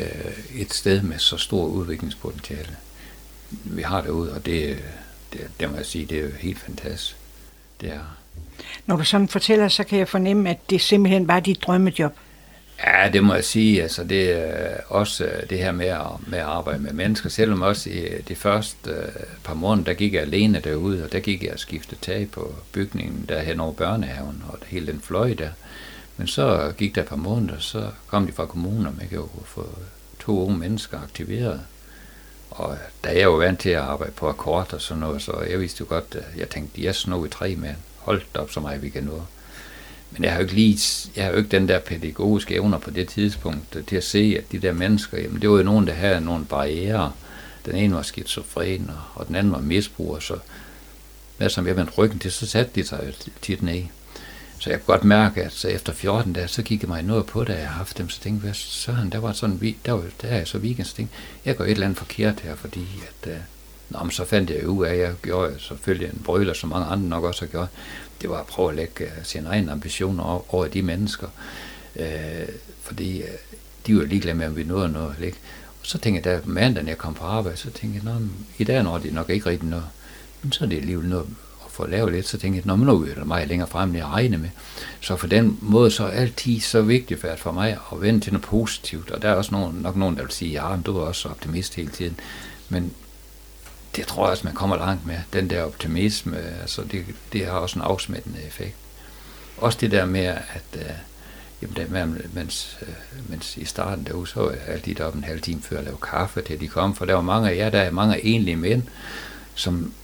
et sted med så stor udviklingspotentiale. Vi har derude, og det må jeg sige, det er jo helt fantastisk. Det er. Når du sådan fortæller, så kan jeg fornemme, at det simpelthen var dit drømmejob. Ja, det må jeg sige. Altså, det er også det her med at arbejde med mennesker. Selvom også i de første par måneder, der gik jeg alene derude, og der gik jeg og skiftede tag på bygningen der hen over børnehaven og hele den fløj der. Men så gik der et par måneder, så kom de fra kommunen, og man kan jo få 2 unge mennesker aktiveret. Og da jeg jo vant til at arbejde på akkord og sådan noget, så jeg vidste jo godt, at jeg tænkte, jeg snå i 3 mand. Hold op så meget, vi kan nå. Men jeg har jo ikke den der pædagogiske evner på det tidspunkt til at se, at de der mennesker, jamen det var jo nogen, der havde nogle barrierer. Den ene var skizofren, og den anden var misbruger, så hvad som jeg vendte ryggen til, så satte de sig tit ned. Så jeg kunne godt mærke, at så efter 14 dage, så kiggede mig noget på, da jeg havde haft dem, så tænkte hvad søren, der var weekend, så tænkte jeg gør et eller andet forkert her, fordi at, så fandt jeg jo ud af, at jeg gjorde selvfølgelig en brøler, som mange andre nok også har gjort. Det var at prøve at lægge sine egne ambitioner over de mennesker, fordi de var ligeglade med, om vi nåede noget. Ikke? Og så tænkte jeg, da mandagen jeg kom på arbejde, så tænkte jeg, i dag når det nok ikke rigtig noget, men så er det alligevel noget at få lavet lidt. Så tænkte jeg, nu er det meget længere frem, end jeg regner med. Så for den måde, så er altid så vigtigt for mig at vende til noget positivt. Og der er også nok nogen, der vil sige, ja, men du er også optimist hele tiden. Men det tror jeg også, man kommer langt med. Den der optimisme, altså det har også en afsmittende effekt. Også det der med, at mens i starten derude, så var jeg altid op en halv time før at lave kaffe, til de kom. For der var mange af jer, der er mange enlige mænd, som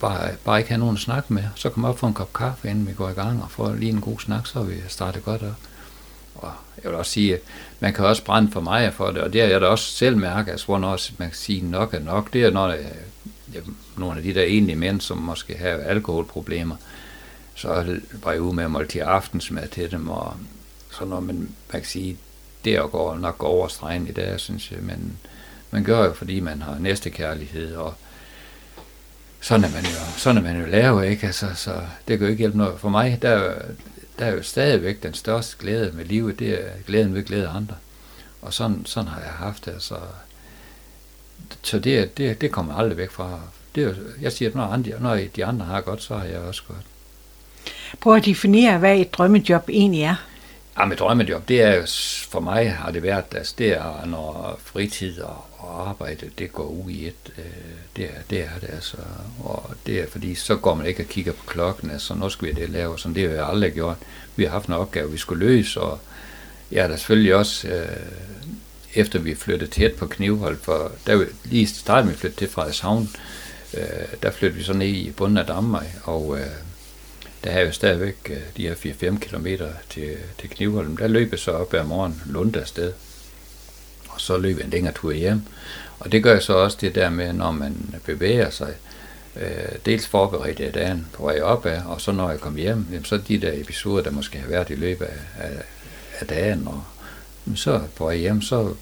bare ikke havde nogen at snakke med. Så kom op for en kop kaffe, inden vi går i gang, og får lige en god snak, så vi startet godt op. Og jeg vil også sige, at man kan også brænde for mig for det, og det har jeg da også selv mærket, altså hvornår man kan sige nok er nok. Det er når nogle af de der enlige mænd, som måske har alkoholproblemer, så var jeg ude med at måltide aftensmad til dem, og så når man kan sige, det er jo nok går over stregen i dag, synes jeg, men man gør jo, fordi man har næstekærlighed, og sådan er man jo laver, ikke? Altså, så det kan jo ikke hjælpe noget for mig, der er jo stadigvæk den største glæde med livet, det er glæden ved at glæde andre. Og sådan har jeg haft det. Altså. Så det kommer aldrig væk fra. Det er, jeg siger, at når de andre har godt, så har jeg også godt. Prøv at definere, hvad et drømmejob egentlig er. Ja, mit drømmejob, det er jo, for mig har det været, altså, det er, når fritid og arbejde, det går ud i et. Det er det altså. Og det er, fordi så går man ikke og kigger på klokken, altså nu skal vi det lave, sådan det har jeg aldrig gjort. Vi har haft en opgave, vi skulle løse, og jeg er da selvfølgelig også, efter vi flyttede tæt på Knivholt, for der lige i starten, vi flyttede til Frederikshavn, der flyttede vi så ned i bunden af Danmark, og der havde jo stadigvæk de her 4-5 kilometer til Knivholm. Der løb jeg så op hver morgen lunde afsted, og så løb jeg en længere tur hjem. Og det gør jeg så også det der med, når man bevæger sig. Dels forberedte jeg dagen på vej opad, og så når jeg kom hjem, så de der episoder, der måske har været i løbet af dagen, og så på vej hjem, så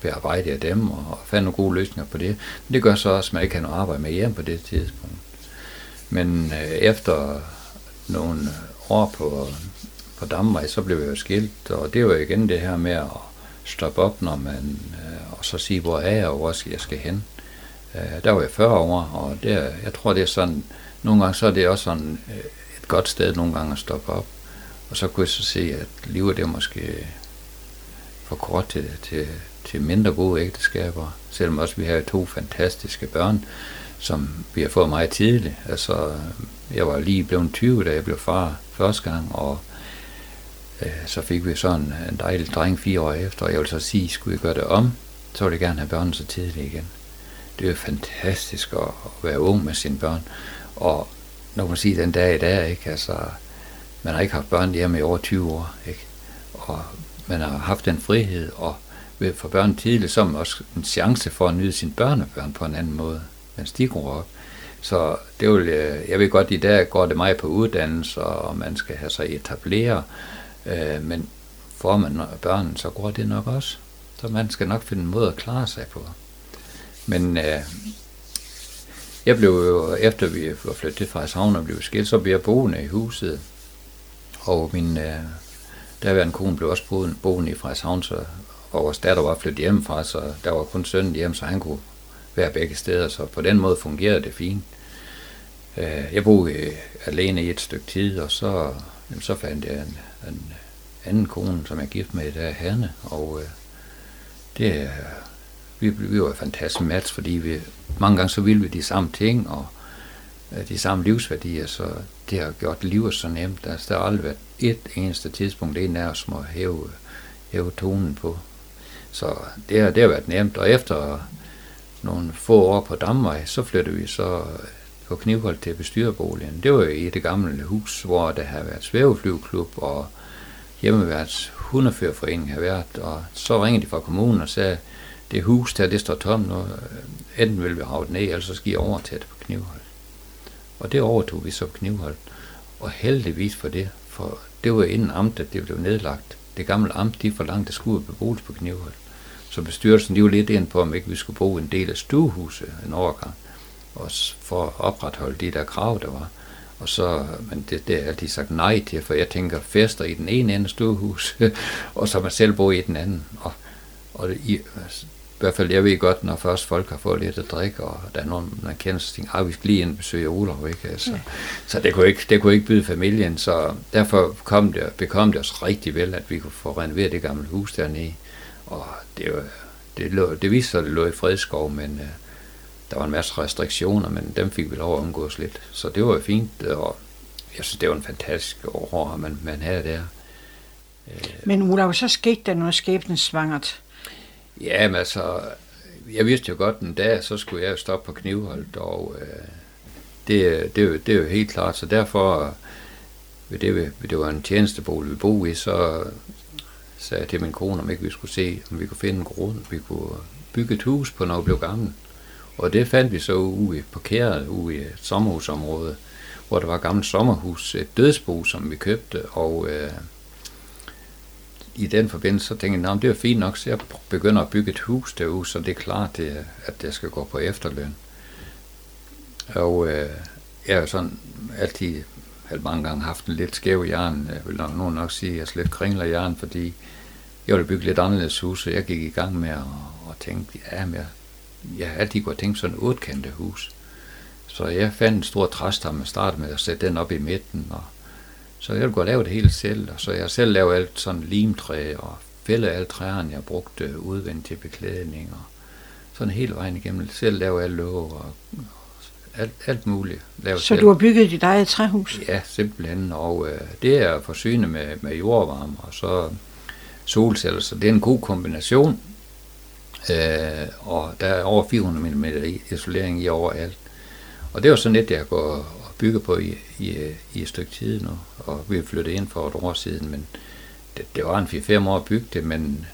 bearbejdede jeg dem og fandt nogle gode løsninger på det. Men det gør så også, at man ikke kan arbejde med hjem på det tidspunkt. Men efter nogle år på Damvej, så blev jeg jo skilt, og det var jo igen det her med at stoppe op, når man, og så sige, hvor er jeg, og hvor jeg skal hen. Der var jeg 40 år, og jeg tror, det er sådan, nogle gange så er det også sådan et godt sted nogle gange at stoppe op, og så kunne jeg så se, at livet er måske for kort til mindre gode ægteskaber, selvom også vi har 2 fantastiske børn, som vi har fået meget tidligt. Altså, jeg var lige blevet 20, da jeg blev far første gang, og så fik vi sådan en dejlig dreng 4 år efter, og jeg vil så sige, skulle jeg gøre det om, så ville jeg gerne have børn så tidligt igen. Det er fantastisk at være ung med sine børn, og når man siger den dag i dag, ikke? Altså, man har ikke haft børn hjemme i over 20 år, ikke? Og man har haft en frihed og for børn tidligt, som også en chance for at nyde sine børnebørn på en anden måde, mens de gror op. Så det vil, jeg ved godt, i dag går det meget på uddannelse, og man skal have sig etablere, men får man børnene, så går det nok også. Så man skal nok finde en måde at klare sig på. Men jeg blev jo, efter vi var flyttet til Frederikshavn og blev skilt, så blev jeg boende i huset. Og min daværende kone blev også boende i Frederikshavn, og vores datter var flyttet hjemmefra, så der var kun sønnen hjemme, så han kunne være begge steder. Så på den måde fungerede det fint. Jeg boede alene i et stykke tid, og så fandt jeg en anden kone, som jeg er gift med, der er Hanne. Og vi var et fantastisk match, fordi vi mange gange så ville vi de samme ting og de samme livsværdier, så det har gjort livet så nemt. Altså, der har aldrig været et eneste tidspunkt, en af os må hæve tonen på. Så det har været nemt, og efter nogle få år på Damvej, så flyttede vi så på Knivholt til bestyrerboligen. Det var jo i det gamle hus, hvor der havde været svæveflyveklub og hjemmeværts hundeførerforening havde været, og så ringede de fra kommunen og sagde, det hus der, det står tomt nu, enten vil vi have det ned, eller så skal I over til det på Knivholt. Og det overtog vi så på Knivholt, og heldigvis for det var inden amtet, det blev nedlagt. Det gamle amt, de forlangte skulle beboes på Knivholt. Så bestyrelsen, de var lidt ind på, om ikke vi skulle bruge en del af stuehuset en overgang, også for at opretholde de der krav, der var. Og så, men det har altid sagt nej til, for jeg tænker fester i den ene ende stuehus, og så man selv bor i den anden. Og i hvert fald, jeg ved godt, når først folk har fået lidt at drikke, og der er nogen, man kender sig, tænker, vi skal lige ind og besøge Olav, ikke? Altså, ja. Så det kunne ikke byde familien, så derfor bekom det os rigtig vel, at vi kunne få renoveret det gamle hus dernede. Og det viste sig, at det lå i Fredskov, men der var en masse restriktioner, men dem fik vi lov at omgås lidt. Så det var jo fint, og jeg synes, det var en fantastisk år, man havde der. Men Olav, så skete der noget skæbnesvangert. Ja, men altså, jeg vidste jo godt en dag, så skulle jeg stoppe på Knivholt, og det er jo helt klart. Så derfor, det var en tjenestebolig, vi boede i, så sagde jeg til min kone, om ikke vi skulle se, om vi kunne finde en grund, vi kunne bygge et hus på, når vi blev gamle. Og det fandt vi så ude i et sommerhusområde, hvor der var et gammelt sommerhus, et dødsbo, som vi købte, og i den forbindelse, så tænkte jeg, det er fint nok, så jeg begynder at bygge et hus derude, så det er klart, at jeg skal gå på efterløn. Og jeg har sådan altid, mange gange haft en lidt skæv hjerne, jeg vil nok, nogen nok sige, at jeg slet kringler hjerne, fordi jeg ville bygge lidt anderledes hus, så jeg gik i gang med at tænke, jeg har altid gået og tænkt sådan et otkantet hus. Så jeg fandt en stor træstamme og startede med at sætte den op i midten, og så jeg ville gå og lave det hele selv, og så jeg selv lavede alt sådan limtræ og fældede alle træerne, jeg brugte udvendigt til beklædning, og sådan hele vejen igennem, selv lavede alle låge og alt muligt. Så selv. Du har bygget dit eget træhus? Ja, simpelthen, og det er forsynet med jordvarme og så solceller, så det er en god kombination, og der er over 400 mm isolering i overalt, og det var sådan lidt, jeg går bygger på i et stykke tid nu, og vi flyttede ind for et år siden, men det var en 4-5 år at bygge det, men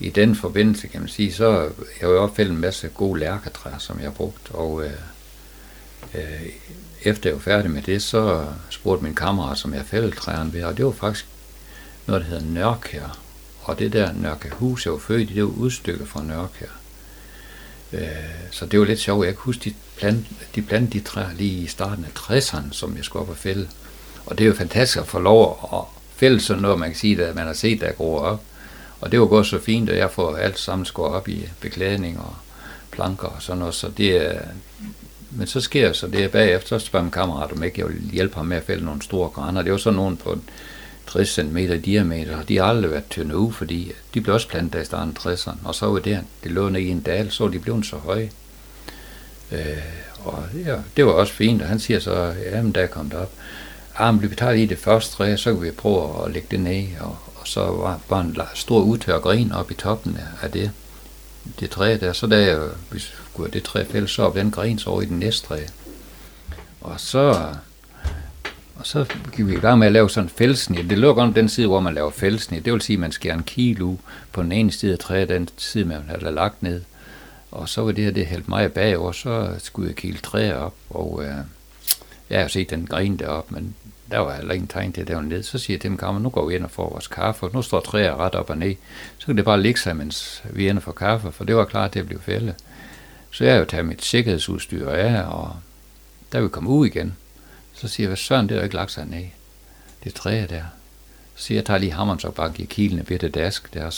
i den forbindelse, kan man sige, så jeg jo opfældet en masse gode lærketræer, som jeg har brugt, og efter jeg var færdig med det, så spurgte min kammerat, som jeg fældede træerne ved, og det var faktisk noget, der hedder Nørkær, og det der Nørkærhus, jeg var født i, det var udstykket fra Nørkær. Så det var lidt sjovt, jeg kan huske, de plantede de træer lige i starten af 60'erne, som jeg skulle op og fælde. Og det er jo fantastisk at få lov at fælde sådan noget, man kan sige, at man har set, der gror op. Og det var gået så fint, at jeg får alt sammen skåret op i beklædning og planker og sådan noget. Så det er, men så sker så det bagefter, så spørger min kammerat, om ikke jeg vil hjælpe ham med at fælde nogle store graner. Det var så nogen på 60 cm i diameter, og de har aldrig været tynde uge, fordi de blev også plantet i starten af 60'erne, og så var det lå ned i en dal, så de blev så høje. Og ja, det var også fint, og han siger så, jamen der kom det op. Men vi tager lige det første træ, så kan vi prøve at lægge det ned, og så var bare en stor udtør gren op i toppen af det træ der. Så da vi skulle det træ fælles, så op den gren så over i den næste træ. Og så Og så gik vi i gang med at lave sådan en fældsnit. Det lukker om den side, hvor man laver fældsnit. Det vil sige, at man skærer en kilo på den ene side af træet, den side, man havde lagt ned. Og så var det her, det hældte mig bagover, så skulle jeg kile træer op. Og jeg har jo set den gren deroppe, men der var heller ingen tegn til, at der var ned. Så siger jeg til dem, kammer, nu går vi ind og får vores kaffe, og nu står træer ret op og ned. Så kan det bare ligge sig, mens vi ender for kaffe, for det var klart til at blive fældet. Så jeg har jo taget mit sikkerhedsudstyr af, og der vil komme ud igen. Så siger jeg, hvad søren, det har ikke lagt sig ned. Det er træer der. Så siger jeg, tager lige hammeren, så bare giver kilen en bitte dask der,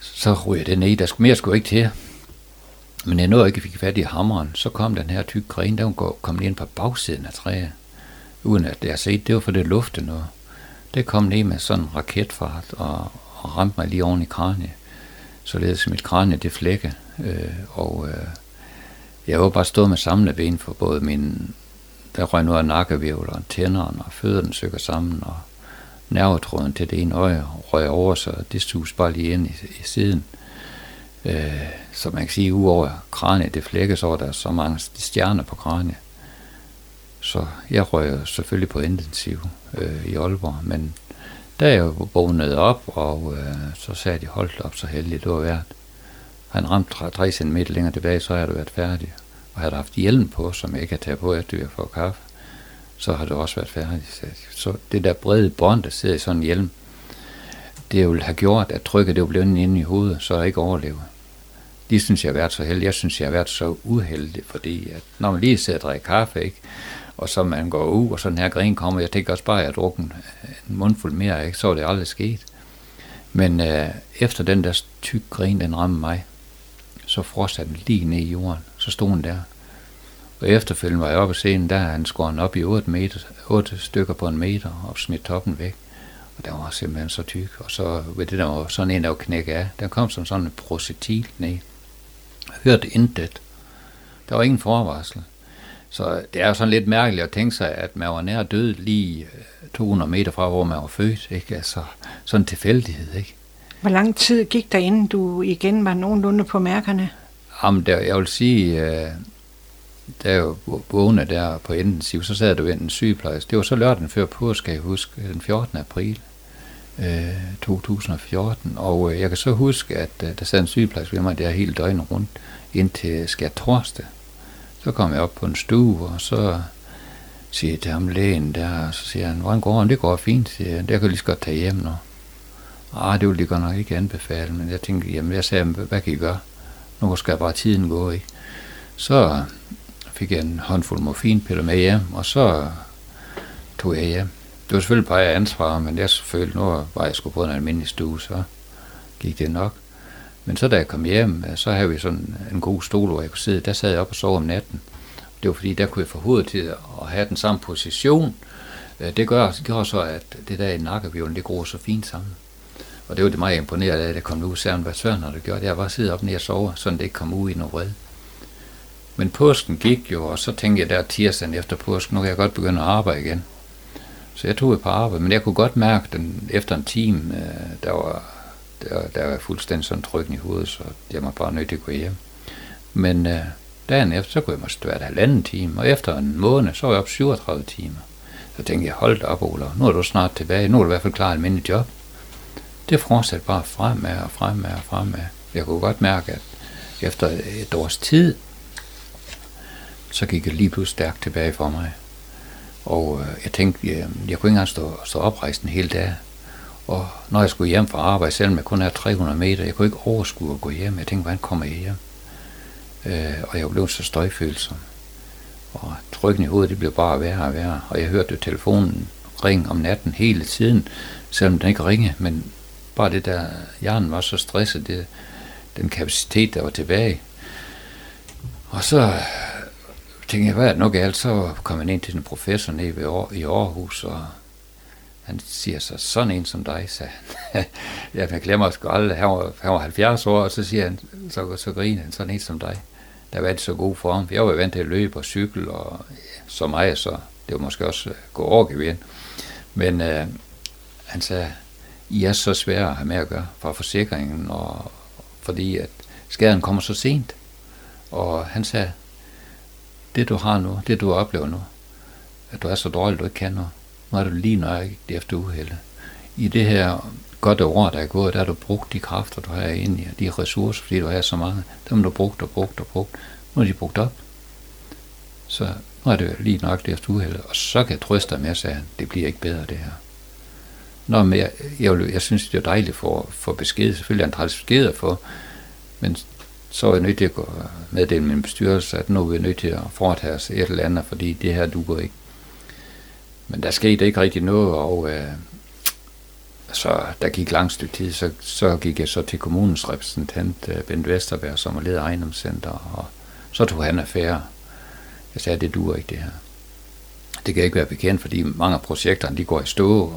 så ryger det ned. Der skulle mere sgu ikke til. Men jeg nåede ikke, at jeg fik fat i hammeren. Så kom den her tykke gren, der kom lige ind på bagsiden af træet. Uden at jeg set, det var for det lufte noget. Det kom ned med sådan en raketfart og ramte mig lige oven i kraniet. Således mit kranie, det flække. Jeg var bare stået med samlede ben for både min... Der røg noget af nakkevivleren, tænderen og fødderne søger sammen, og nervetråden til det ene øje røg over, så det suges bare lige ind i siden. Så man kan sige, udover kraniet, det flækkes over, der er så mange stjerner på kraniet. Så jeg røg selvfølgelig på intensiv i Aalborg, men da jeg vågnede op, og så sagde de, holdt op, så heldigt det var været. Han ramte 3 cm længere tilbage, så havde det været færdig. Og havde der haft hjelm på, som jeg ikke havde taget på, efter jeg får kaffe, så har det også været færdigt. Så det der brede bånd, der sidder i sådan en hjelm, det ville have gjort, at trykket det blev inde i hovedet, så jeg ikke overlever. De synes, jeg har været så heldig. Jeg synes, jeg har været så uheldig, fordi at når man lige sidder og drikker kaffe, ikke? Og så man går ud, og sådan her gren kommer, jeg tænker også bare, at jeg har drukket en mundfuld mere, ikke? Så var det aldrig sket. Men efter den der tyk gren, den ramte mig, så frostede den lige ned i jorden. Så stod den der. Og efterfølgende var jeg oppe i scenen, der han skåret op i 8 stykker på en meter og smidt toppen væk. Og den var simpelthen så tyk. Og så ved det, der var sådan en, der var knækket af. Den kom som sådan en projektil ned. Jeg hørte intet. Der var ingen forvarsel. Så det er jo sådan lidt mærkeligt at tænke sig, at man var nær død lige 200 meter fra, hvor man var født. Ikke? Altså sådan en tilfældighed, ikke? Hvor lang tid gik der, inden du igen var nogenlunde på mærkerne? Jamen, jeg vil sige, da jeg vågnede der på intensiv, så sad der ved en sygeplejerske. Det var så lørdagen før påske, jeg husker, den 14. april 2014. Og jeg kan så huske, at der sad en sygeplejerske ved mig der hele døgnet rundt, indtil skærtorsdag. Så kom jeg op på en stue, og så siger jeg til ham lægen der, og så siger han, hvordan går det? Det går fint, siger jeg. Der kan lige så godt tage hjem nu. Det ville de godt nok ikke anbefale, men jeg tænkte, jamen jeg sagde, hvad kan I gøre? Nu skal bare tiden gå, ikke? Så fik jeg en håndfuld morfinpiller med hjem, og så tog jeg hjem. Det var selvfølgelig bare jeg ansvar, men jeg følte, nu var jeg sgu på en almindelig stue, så gik det nok. Men så da jeg kom hjem, så havde vi sådan en god stol, hvor jeg kunne sidde. Der sad jeg op og sov om natten. Det var fordi, der kunne jeg få hovedet til at have den samme position. Det gør så, at det der i nakkevivlen, det gror så fint sammen. Og det var det meget imponerende, at det kom ud, særligt hvad søren havde gjort. Jeg var siddet op nede og sover, sådan det ikke kom ud i noget vred. Men påsken gik jo, og så tænkte jeg der tirsdagen efter påsken, nu kan jeg godt begynde at arbejde igen. Så jeg tog et par arbejde, men jeg kunne godt mærke, den efter en time, der var fuldstændig sådan trykken i hovedet, så jeg var bare nødt til at gå hjem. Men dagen efter, så kunne jeg måske være der 1,5 time, og efter en måned, så var jeg op 37 timer. Så tænkte jeg, hold da op, Olav, nu er du snart tilbage, nu er du i hvert fald klar til min job. Det fortsatte bare fremad. Jeg kunne godt mærke, at efter et års tid, så gik det lige pludselig stærkt tilbage for mig. Og jeg tænkte, jeg kunne ikke engang stå oprejst en hel dag. Og når jeg skulle hjem fra arbejde, selvom jeg kun havde 300 meter, jeg kunne ikke overskue at gå hjem. Jeg tænkte, hvordan kommer jeg hjem? Og jeg blev så støjfølsom. Og trykken i hovedet, det blev bare værre og værre. Og jeg hørte telefonen ringe om natten hele tiden, selvom den ikke ringede, men bare det der, hjernen var så stresset, den kapacitet, der var tilbage. Og så tænkte jeg, hvad er det nu galt? Så kom jeg ind til en professor nede i Aarhus, og han siger så, sådan en som dig, sagde han. Jeg glemmer sgu aldrig, han var 70 år, og så siger han, så griner han, sådan en som dig. Der var det så god for ham. Jeg var vant til at løbe og cykle, og så mig, så det var måske også gå overgevind. Men han sagde, I er så svære at have med at gøre fra forsikringen, og fordi at skaden kommer så sent. Og han sagde, det du har nu, det du oplever nu, at du er så dårlig, du ikke kan noget. Nu er du lige nøjagtig efter uheldet. I det her godt år, der er gået, der har du brugt de kræfter, du har inde i, og de ressourcer, fordi du har så mange. Dem har du brugt. Nu er de brugt op. Så nu er det lige nøjagtig efter uheldet, og så kan jeg trøste dig med at sige, det bliver ikke bedre det her. Nå, men jeg synes, det er dejligt for besked. Selvfølgelig er en træls besked at få, men så er jeg nødt til at meddele min bestyrelse, at nu er vi nødt til at foretage os et eller andet, fordi det her duer ikke. Men der skete ikke rigtig noget, og så der gik langt stykke tid, så gik jeg så til kommunens repræsentant, Bent Vesterberg, som er leder af ejendomscenter, og så tog han affære. Jeg sagde, det duer ikke det her. Det kan ikke være bekendt, fordi mange af projekterne, de går i stå,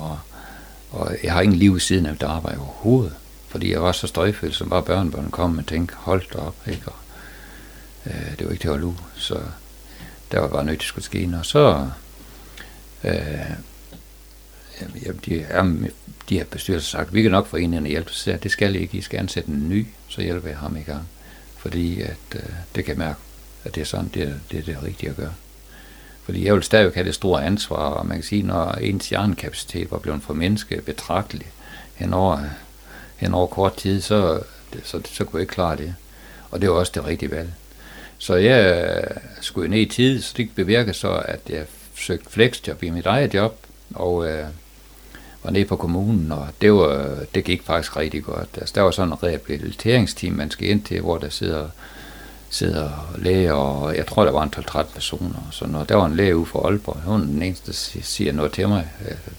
og jeg har ingen liv i siden af mit arbejde overhovedet, fordi jeg var så støjfyldt, som bare børnebørn kom og tænkte, hold da op, ikke? Og, det var ikke til at holde ud, så der var bare nødt til at skulle ske. Og så, de her bestyrelser sagt, vi kan nok få en eller anden hjælp, så jeg, det skal I ikke, I skal ansætte en ny, så hjælper jeg ham i gang, fordi at, det kan mærke, at det er sådan, det er rigtigt at gøre. Fordi jeg vil stadig have det store ansvar, og man kan sige, når ens hjernekapacitet var blevet for menneske betragtelig hen over kort tid, så kunne jeg ikke klare det. Og det var også det rigtige valg. Så jeg skulle ned i tid, så det bevirker så, at jeg søgte flexjob i mit eget job, og var nede på kommunen, og det gik faktisk rigtig godt. Altså, der var sådan et rehabiliteringsteam, man skal ind til, hvor der sidder læger, og jeg tror, der var en 12-13 personer. Så når der var en læge ude for Aalborg, hun er den eneste, der siger noget til mig,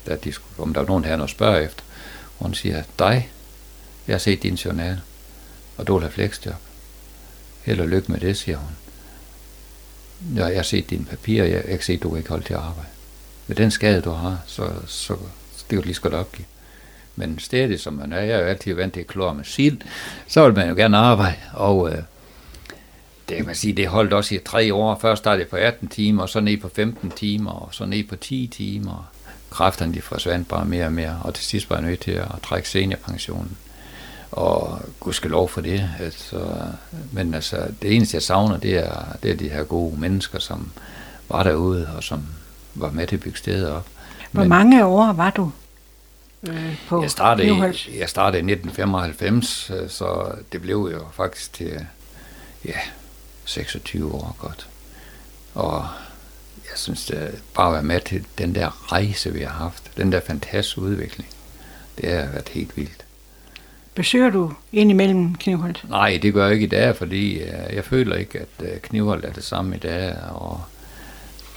at de skulle, om der var nogen her, noget spørger efter. Hun siger, dig, jeg har set din journal, og du vil have flexjob. Held og lykke med det, siger hun. Ja, jeg har set dine papirer, jeg kan se, at du ikke holde til at arbejde. Med den skade, du har, så det er jo lige så godt opgive. Men stedet, som man er, jeg er jo altid vant til at klore med sild, så vil man jo gerne arbejde, og det kan man sige, det holdt også i 3 år. Først startede jeg på 18 timer, og så ned på 15 timer, og så ned på 10 timer. Kræfterne, de forsvandt bare mere og mere, og til sidst var jeg nødt til at trække seniorpensionen. Og gudskelov for det. Altså, men altså, det eneste, jeg savner, det er de her gode mennesker, som var derude, og som var med til at bygge stedet op. Hvor mange år var du på? Jeg startede i 1995, så det blev jo faktisk til... Ja, 26 år godt. Og jeg synes, at bare at være med til den der rejse, vi har haft, den der fantastiske udvikling, det har været helt vildt. Besøger du indimellem Knivholt? Nej, det gør jeg ikke i dag, fordi jeg føler ikke, at Knivholt er det samme i dag.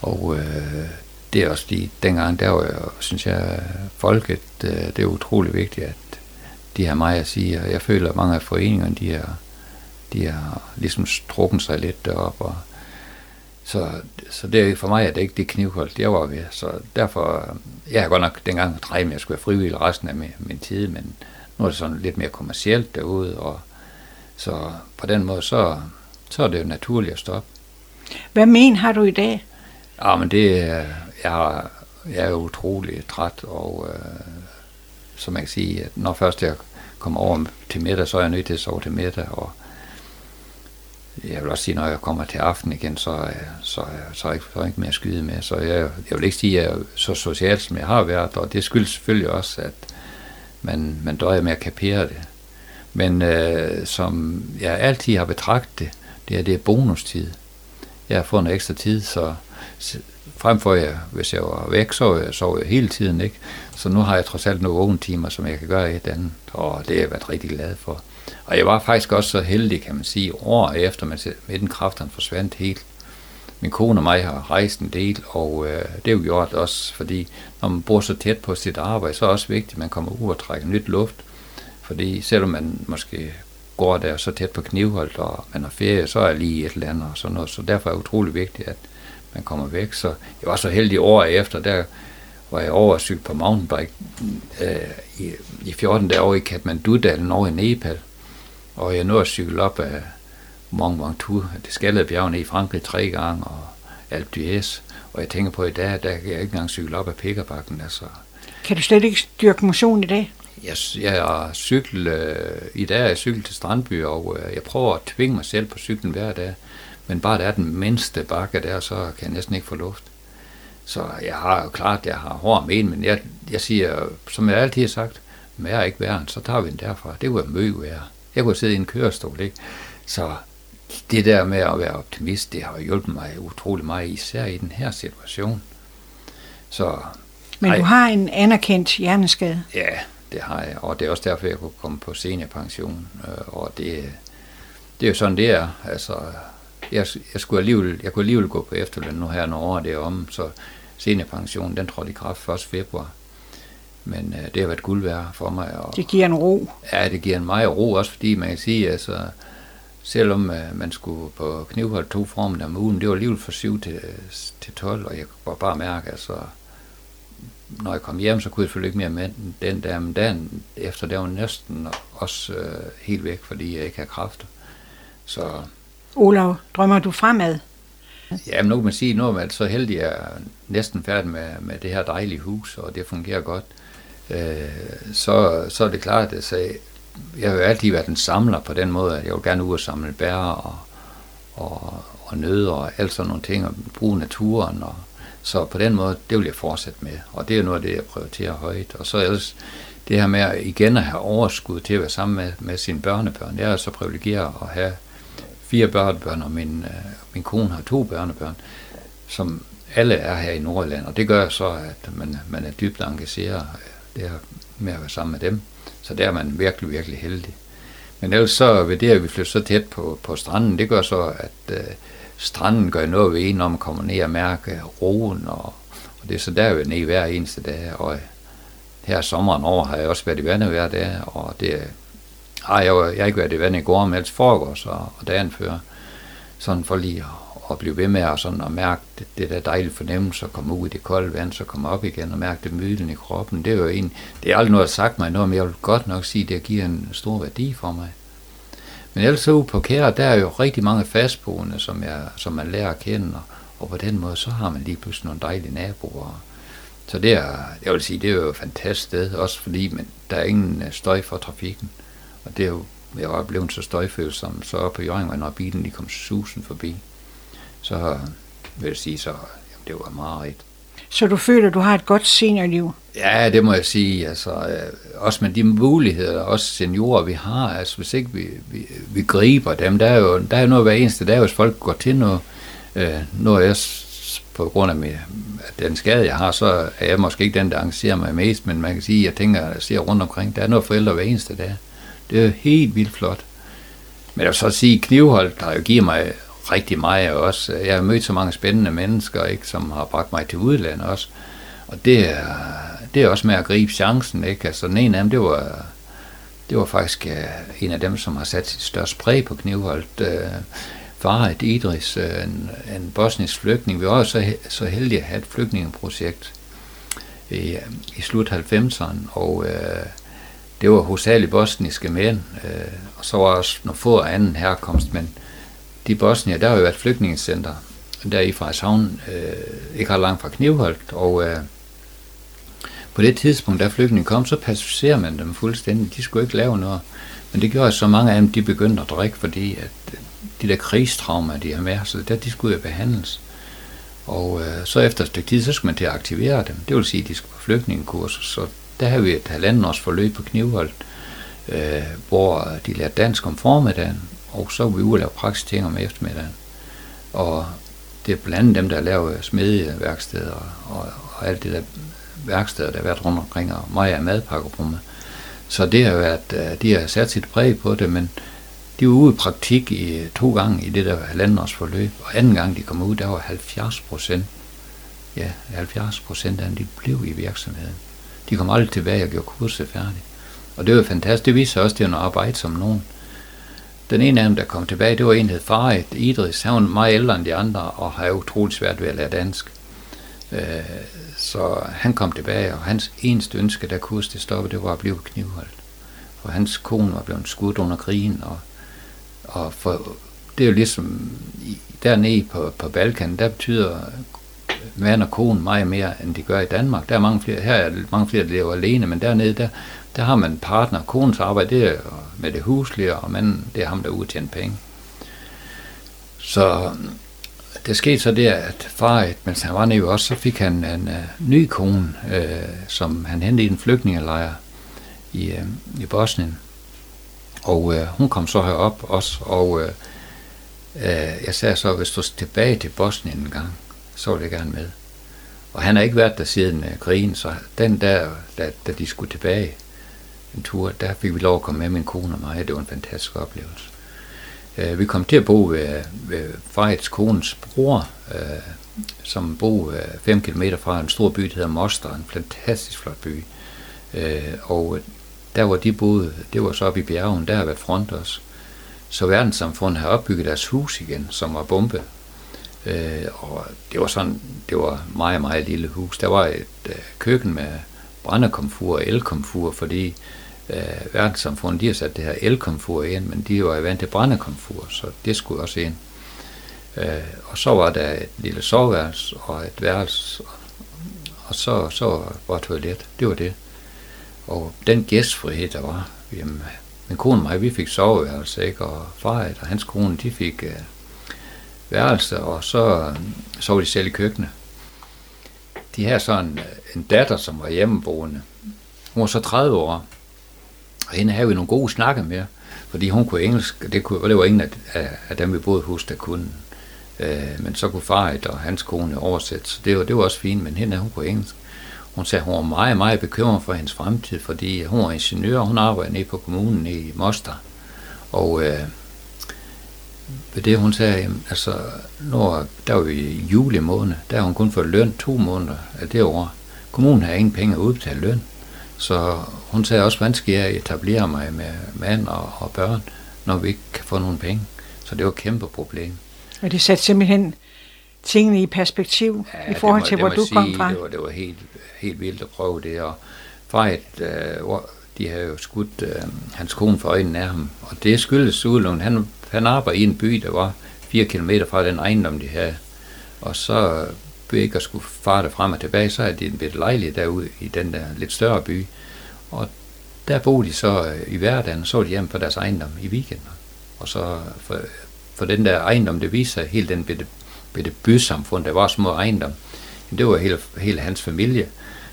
Og det er også lige, dengang der var jeg, synes jeg, folket, det er utrolig vigtigt, at de har mig at sige, og jeg føler, at mange af foreningerne, de har ligesom strukket sig lidt deroppe. Og så det, for mig er det ikke det Knivholt, jeg var ved. Så derfor, jeg har godt nok dengang for 3, men jeg skulle være frivillig resten af min tid, men nu er det sådan lidt mere kommercielt derude. Og så på den måde, så er det jo naturligt at stoppe. Hvad men har du i dag? Ja, men det er, jeg er utrolig træt, og som man kan sige, at når først jeg kommer over til middag, så er jeg nødt til at sove til middag, og jeg vil også sige, når jeg kommer til aften igen, så er jeg ikke mere skyde med. Så jeg vil ikke sige, at jeg er så socialt, som jeg har været, og det skyldes selvfølgelig også, at man døjer med at kapere det. Men som jeg altid har betragtet det, det er bonustid. Jeg har fået noget ekstra tid, så fremfor jeg, hvis jeg var væk, så sov jeg hele tiden, ikke? Så nu har jeg trods alt nogle vågentimer, som jeg kan gøre et andet, og det har jeg været rigtig glad for. Og jeg var faktisk også så heldig, kan man sige, år efter, med den kræfterne forsvandt helt. Min kone og mig har rejst en del, og det er jo gjort også, fordi når man bor så tæt på sit arbejde, så er det også vigtigt, at man kommer ud og trækker nyt luft. Fordi selvom man måske går der så tæt på Knivholt, og man har ferie, så er lige et eller andet og sådan noget. Så derfor er det utrolig vigtigt, at man kommer væk. Så jeg var så heldig år efter, der var jeg over og cyklet på mountainbike i 14 dage over i Kathmandu-dalen over i Nepal. Og jeg nåede at cykle op af Mont Ventoux, det skaldede bjergene i Frankrig 3 gange, og Alpe d'Huez. Og jeg tænker på i dag, der kan jeg ikke engang cykle op af Pikkerbakken. Altså. Kan du slet ikke dyrke motion i dag? I dag er jeg cyklet til Strandby, og jeg prøver at tvinge mig selv på cyklen hver dag. Men bare der er den mindste bakke der, så kan jeg næsten ikke få luft. Så jeg har jo klart, jeg har hård men, jeg siger, som jeg altid har sagt, men jeg er ikke værre, så tager vi den derfra. Det kunne jeg møgværre. Jeg kunne sidde i en kørestol, ikke? Så det der med at være optimist, det har hjulpet mig utrolig meget, især i den her situation. Så, men du har en anerkendt hjerneskade? Ja, det har jeg, og det er også derfor, jeg kunne komme på seniorpension, og det er jo sådan, det er. Altså, jeg kunne alligevel gå på efterløn nu her, når året er om, så seniorpensionen, den trådte i kraft 1. februar. Men det har været guld værd for mig. Og, det giver en ro? Ja, det giver en meget ro, også fordi man kan sige, altså, selvom man skulle på Knivholt 2 formen om ugen, det var alligevel fra 7 til 12, og jeg kunne bare mærke, altså, når jeg kom hjem, så kunne jeg selvfølgelig ikke mere med den der, men dagen efter, der var næsten også helt væk, fordi jeg ikke havde kræfter. Så Olav, drømmer du fremad? Ja, men nu kan man sige, nu er man så heldig, at jeg er næsten færdig med det her dejlige hus, og det fungerer godt. Så er det klart, at jeg har jo altid været en samler på den måde, at jeg vil gerne ud og samle bær og nødder og alt sådan nogle ting, og bruge naturen. Og, så på den måde, det vil jeg fortsætte med, og det er jo noget af det, jeg prioriterer højt. Og så ellers det her med at igen at have overskud til at være sammen med sine børnebørn. Jeg er så privilegeret at have 4 børnebørn, og min kone har 2 børnebørn, som alle er her i Nordjylland, og det gør så, at man er dybt engageret med at være sammen med dem. Så der er man virkelig, virkelig heldig. Men ellers så ved det, at vi flytter så tæt på stranden, det gør så, at stranden gør noget ved en, når man kommer ned og mærker roen, og det er så der ved ned hver eneste dag, og her sommeren over har jeg også været i vandet hver dag, og det jeg har ikke været i vandet i går, men ellers foregårs og dagen før, sådan for lige at blive ved med og sådan at mærke det der dejlige fornemmelse, at komme ud i det kolde vand, så komme op igen og mærke det mylen i kroppen. Det er jo det er aldrig noget, der har sagt mig noget, men jeg vil godt nok sige, at det giver en stor værdi for mig. Men ellers ude på Kære, der er jo rigtig mange fastboende, som man lærer at kende, og på den måde, så har man lige pludselig nogle dejlige naboer. Så det er, jeg vil sige, det er jo et fantastisk sted, også fordi der er ingen støj for trafikken. Og det er jo, jeg var blevet så støjfølsom, så på Jørgen, når bilen lige kom susen forbi, så vil jeg sige, så jamen, det var meget rigtigt. Så du føler, du har et godt seniorliv? Ja, det må jeg sige. Altså, også med de muligheder, også seniorer, vi har. Altså, hvis ikke vi griber dem, der er jo noget hver eneste dag, hvis folk går til noget. Når jeg på grund af den skade, jeg har, så er jeg måske ikke den, der engagerer mig mest, men man kan sige, jeg tænker, at jeg ser rundt omkring, der er noget forældre hver eneste dag. Det er jo helt vildt flot. Men jeg vil så sige, Knivholt der jo giver mig rigtig meget også. Jeg har mødt så mange spændende mennesker, ikke, som har bragt mig til udlandet også. Og det er også med at gribe chancen, ikke? Altså den ene af dem, det var faktisk en af dem, som har sat sit største præg på Knivholt. Farid Idriz, en bosnisk flygtning. Vi var også så heldige at have et flygtningeprojekt i slut 90'erne, og det var hovedsageligt bosniske mænd, og så var også nogle få af anden herkomst, men de bosnier, der har jo været flygtningecenter, der i Frederikshavn, ikke ret langt fra Knivholt, og på det tidspunkt, da flygtningen kom, så pacificerer man dem fuldstændig, de skulle ikke lave noget, men det gjorde så mange af dem, de begyndte at drikke, fordi at de der krigstraumer, de har med, så der de skulle jo behandles. Og så efter et stykke tid, så skulle man til at aktivere dem, det vil sige, at de skulle på flygtningekurser, så der havde vi et halvandenårs forløb på Knivholt, hvor de lærte dansk om formiddagen, og så var vi ude og lave praktiske ting om eftermiddagen. Og det er blandt andet dem, der laver smedjeværksteder og alt det der værksteder, der har været rundt omkring, og mig af madpakkerummet. Så det har været, de har sat sit præg på det, men de var ude i praktik 2 gange i det der halvandenårs forløb, og anden gang de kom ud, der var 70%. Ja, 70% af dem, de blev i virksomheden. De kom aldrig tilbage og gjorde kurset færdigt. Og det var fantastisk. Det viste også, at det var noget arbejde som nogen. Den ene af dem, der kom tilbage, det var en, der hed Farid Idriz. Han var meget ældre end de andre, og havde utroligt svært ved at lære dansk. Så han kom tilbage, og hans eneste ønske, da kurset stoppede, det var at blive Knivholt. For hans kone var blevet skudt under krigen, og for, det er jo ligesom dernede på Balkan, der betyder mand og kone meget mere, end de gør i Danmark. Der er mange flere, her er mange flere, der lever alene, men dernede, der har man partner. Konens arbejde, det er med det huslige, og manden, det er ham, der er ude at tjene penge. Så Det skete så der, at Farid, mens han var nede også, så fik han en ny kone, som han hentede i en flygtningelejr i Bosnien. Og hun kom så herop også, og jeg sagde så, hvis du er tilbage til Bosnien en gang, så vil jeg gerne med. Og han har ikke været der siden krigen, så den der, da de skulle tilbage en tur, der fik vi lov at komme med min kone og mig, det var en fantastisk oplevelse. Vi kom til at bo ved Frederiks kones bror, som bor 5 km fra en stor by, der hedder Mostar, en fantastisk flot by. Og der hvor de boede, det var så oppe i bjergen, der har været front også. Så verdenssamfundet havde opbygget deres hus igen, som var bombet. Og det var meget, meget lille hus. Der var et køkken med brændekomfur og elkomfur, fordi verdenssamfundet, de har sat det her elkomfur ind, men de var jo vant til brændekomfur, så det skulle også ind. Og så var der et lille soveværelse og et værelse, og så var toilet. Det var det. Og den gæstfrihed, der var, jamen, min kone og mig, vi fik soveværelse, ikke? Og Farid og hans kone, de fik værelse, og så sov de selv i køkkenet. De havde så en datter, som var hjemmeboende. Hun var så 30 år, og hende havde vi nogle gode snakke med, fordi hun kunne engelsk, og det var ingen af dem, vi boede hos, der kunne. Men så kunne Farid og hans kone oversætte, så det var også fint, men hende, hun kunne engelsk. Hun sagde, hun var meget, meget bekymret for hendes fremtid, fordi hun var ingeniør, og hun arbejdede nede på kommunen i Mostar. Og ved det, hun sagde, jamen, altså, der var vi i juli måned, der har hun kun fået løn 2 måneder af det år. Kommunen har ingen penge at udbetale løn, så hun sagde også, hvordan skal jeg etablere mig med mand og børn, når vi ikke kan få nogen penge? Så det var et kæmpe problem. Og det satte simpelthen tingene i perspektiv, ja, i forhold til, hvor du kom fra? Det var helt vildt at prøve det, og Farid, de havde jo skudt hans kone for øjnene af ham, og det skyldes udlån. Han arbejdede i en by, der var 4 kilometer fra den ejendom, de havde, og så blev ikke at skulle farte frem og tilbage, så havde de en bitte lejlighed derude i den der lidt større by, og der boede de så i hverdagen, så de hjem på deres ejendom i weekenden, og så for den der ejendom, det viste sig, helt den bitte bysamfund, der var små ejendom, det var hele hans familie.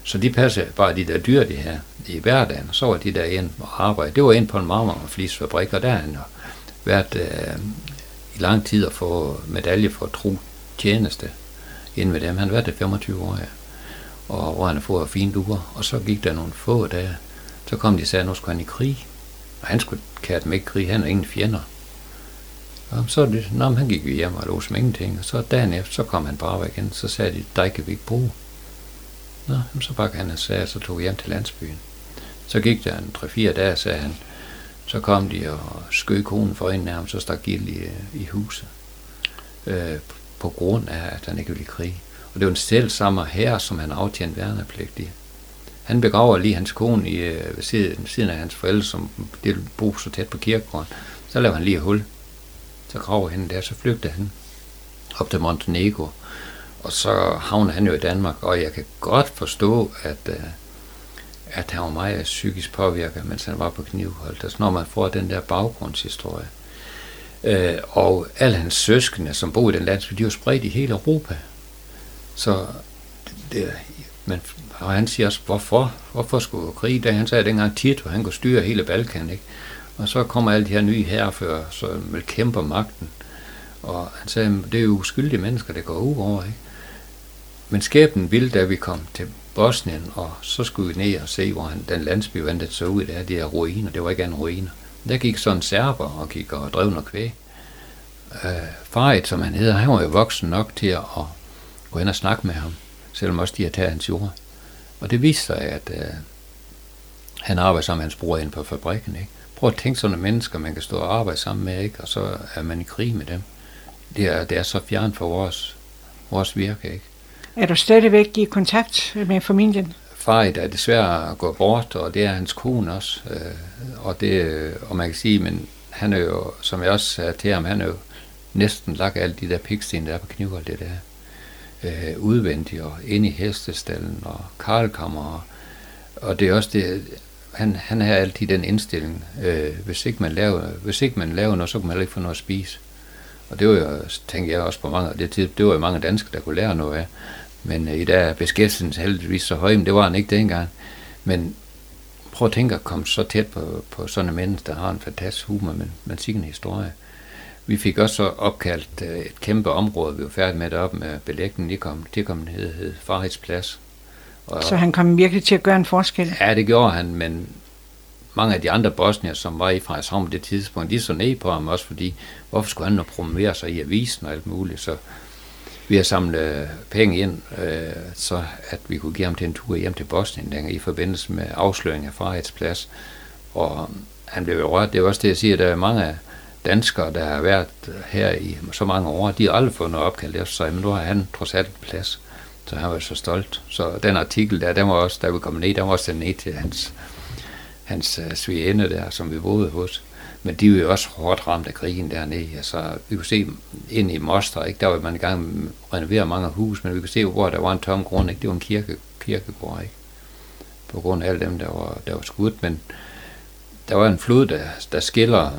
Så de passede bare de der dyr, de her i hverdagen, så var de der ind og arbejde. Det var ind på en marmorflisfabrik, og der har han været i lang tid at få medalje for tro tjeneste inden ved dem. Han har været der 25 år, ja. Og hvor han har fået fint uger. Og så gik der nogle få dage, så kom de og sagde, at nu skulle han i krig. Og han skulle kære dem ikke krig, han er ingen fjender. Og så det, han gik hjem og lå som ingenting. Og så dagen efter, så kom han bare igen, så sagde de, dig kan vi ikke bruge. Nå, så bakkede han og sagde, så tog hjem til landsbyen. Så gik der en 3-4 dage, sagde han. Så kom de og skød konen for en af ham, så stak gild i huset. På grund af, at han ikke ville krig. Og det var en selvsamme herre, som han aftjente værnepligtig. Han begraver lige hans kone ved siden af hans forældre, som boede så tæt på kirkegården. Så lavede han lige et hul. Så graver hende der, så flygtede han op til Montenegro. Og så havnede han jo i Danmark, og jeg kan godt forstå, at han var meget psykisk påvirket, mens han var på Knivholt. Altså når man får den der baggrundshistorie. Og alle hans søskende, som boede i den landsby, de var spredt i hele Europa. Så og han siger også, hvorfor skulle krig? Da han sagde dengang Tito, han kunne styre hele Balkan, ikke? Og så kommer alle de her nye herrefører, som vil kæmpe magten. Og han sagde, det er jo uskyldige mennesker, der går ud over, ikke? Men skæbnen ville, da vi kom til Bosnien, og så skulle vi ned og se, hvor den landsby vandet så ud af de her ruiner. Det var ikke andet ruiner. Der gik sådan serber og gik og drev noget kvæg. Farid, som han hedder, han var jo voksen nok til at gå hen og snakke med ham, selvom også de havde taget hans jord. Og det viste sig, at han arbejdede sammen med hans bror inde på fabrikken, ikke? Prøv at tænke sådan nogle mennesker, man kan stå og arbejde sammen med, ikke? Og så er man i krig med dem. Det er så fjern for vores virke, ikke? Er du stadigvæk i kontakt med familien? Farid er desværre gået bort, og det er hans kone også. Og man kan sige, men han er jo, som jeg også sagde til ham, han er jo næsten lagt alle de der piksten, der er på kniver, det der udvendigt, og inde i hestestallen, og karlkammer, og det er også det. Han har altid den indstilling, hvis ikke man laver noget, så kan man heller ikke få noget at spise. Og det var jo, tænker jeg også på mange af det tid, det var jo mange danskere, der kunne lære noget af. Men i dag er beskæftigelsen heldigvis så høj, men det var han ikke dengang. Men prøv at tænke at komme så tæt på sådan en menneske, der har en fantastisk humor, men sikkert en historie. Vi fik også opkaldt et kæmpe område, vi var færdige med deroppe med belægningen. Det kom hed Farids Plads. Og så han kom virkelig til at gøre en forskel? Ja, det gjorde han, men mange af de andre bosnier, som var i Frederikshavn på det tidspunkt, de så ned på ham også, fordi hvorfor skulle han nu promovere sig i avisen og alt muligt? Så vi har samlet penge ind, så at vi kunne give ham til en tur hjem til Bosnien dengang, i forbindelse med afsløringen af Farids Plads. Og han blev jo rørt. Det er også det, jeg siger, at der er mange danskere, der har været her i så mange år, de har aldrig fået noget opkaldt efter sig, men nu har han trods alt plads, så han var så stolt. Så den artikel der, den var også, der vi kom ned, den var også sendt ned til hans svigerinde der, som vi boede hos. Men de var jo også hårdt ramt af krigen dernede. Altså, vi kunne se ind i Mostar, ikke? Der var man i gang med at renovere mange hus, men vi kunne se, hvor der var en tom grund, ikke? Det var en kirkegård, ikke? På grund af alle dem, der var skudt, men der var en flod, der skiller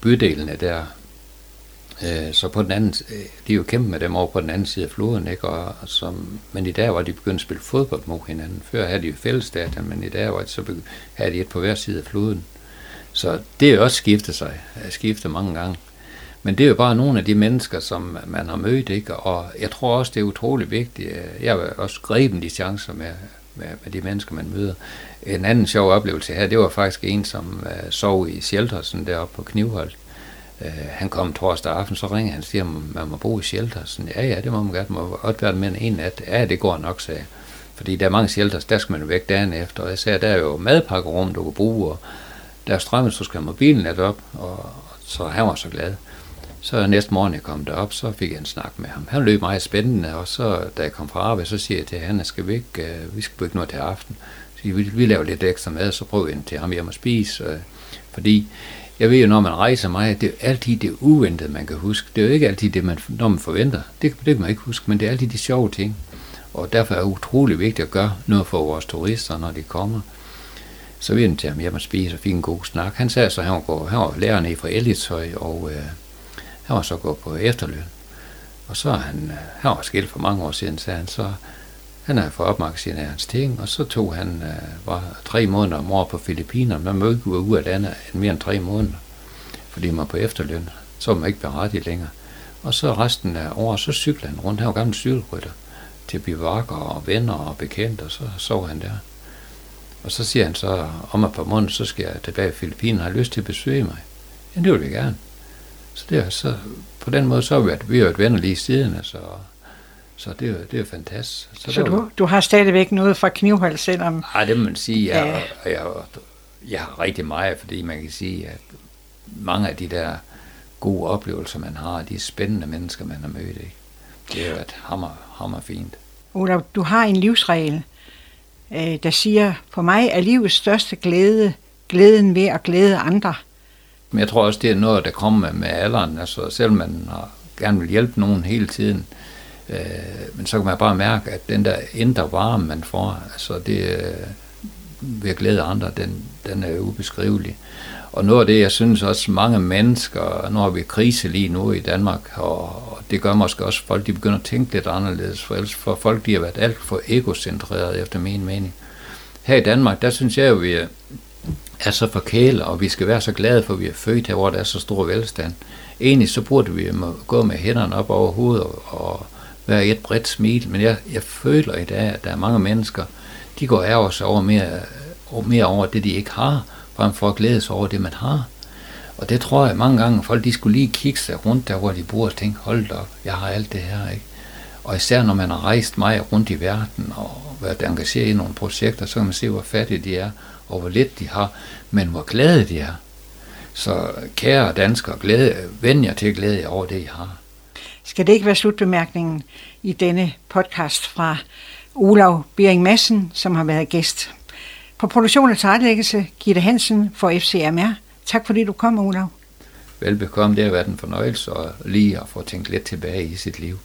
bydelene der. Så på den anden, de er jo kæmpe med dem over på den anden side af floden, ikke? Men i dag var de begyndt at spille fodbold mod hinanden. Før havde de jo fællesstadion, men i dag var de havde de et på hver side af floden. Så det er jo også skiftet mange gange. Men det er jo bare nogle af de mennesker, som man har mødt, ikke? Og jeg tror også, det er utrolig vigtigt. Jeg vil også gribe de chancer med de mennesker, man møder. En anden sjov oplevelse her, det var faktisk en, som sov i Sheltersen deroppe på Knivholt. Han kom torsdag aften, så ringede han og siger, man må bo i Sheltersen. Ja, det må man gerne. Man må godt være med en nat. Ja, det går nok, sagde jeg. Fordi der er mange shelters, der skal man væk dagen efter. Og jeg sagde, der er jo madpakkerum, du kan bruge, og der er strømmet, så skal mobilen net op. Og så han var så glad. Så næste morgen, jeg kom derop, så fik jeg en snak med ham. Han løb meget spændende, og så da jeg kom fra arbejde, så siger jeg til han, vi skal bygge noget til aften. Så vi laver lidt ekstra mad, så prøver vi ind til ham hjem og spise. Fordi jeg ved jo, når man rejser meget, det er jo altid det uventede, man kan huske. Det er jo ikke altid det, når man forventer. Det kan man ikke huske, men det er altid de sjove ting. Og derfor er det utrolig vigtigt at gøre noget for vores turister, når de kommer. Så vi inviterer ham hjem og spise og fik en god snak. Han sagde så, han var lærerne i fra Ellitshøj, og han var så gået på efterløn. Og så han var skilt for mange år siden, sagde han. Så han havde fået opmagasineret hans ting, og så tog han var 3 måneder om året på Filippinerne. Man må ikke gå ud af landet mere end 3 måneder, fordi man var på efterløn. Så var man ikke berettiget længere. Og så resten af året, så cyklede han rundt. Han var gammel cykelrytter til bivakker og venner og bekendte, og så sov han der. Og så siger han så, om et par måneder, så skal jeg tilbage i Filippinerne, har lyst til at besøge mig. Ja, det vil jeg gerne. Så, så på den måde, så har vi været venner lige siden, altså. Så det er fantastisk. Så du har stadigvæk noget fra Knivholt, selvom... Nej, det må man sige. Jeg har rigtig meget, fordi man kan sige, at mange af de der gode oplevelser, man har, de spændende mennesker, man har mødt, ikke? Det er jo et hammer fint. Olav, du har en livsregel, der siger, for mig er livets største glæde, glæden ved at glæde andre. Men jeg tror også, det er noget, der kommer med alderen. Altså, selvom man gerne vil hjælpe nogen hele tiden, men så kan man bare mærke, at den der indre varme, man får, altså det ved at glæde andre, den er ubeskrivelig. Og noget af det, jeg synes også mange mennesker, nu har vi krise lige nu i Danmark, og det gør måske også folk, de begynder at tænke lidt anderledes, for ellers for folk, de har været alt for egocentreret, efter min mening. Her i Danmark, der synes jeg jo, vi er så forkælet, og vi skal være så glade for, at vi er født her, hvor der er så stor velstand. Egentlig så burde vi gå med hænderne op over hovedet og være et bredt smil, men jeg føler i dag, at der er mange mennesker, de går ærger sig over mere over det, de ikke har, frem for at glæde sig over det, man har. Og det tror jeg mange gange, folk de skulle lige kigge sig rundt der, hvor de bor og tænke, hold da op, jeg har alt det her, ikke? Og især når man har rejst meget rundt i verden og været engageret i nogle projekter, så kan man se, hvor fattige de er, og hvor lidt de har, men hvor glade de er. Så kære danskere, vend jer til at glæde jer over det, I har. Skal det ikke være slutbemærkningen i denne podcast fra Olav Bering Madsen, som har været gæst. På produktion og tilrettelæggelse, Gitte Hansen for FCMR. Tak fordi du kom, Olav. Velbekomme, det har været en fornøjelse og lige at få tænkt lidt tilbage i sit liv.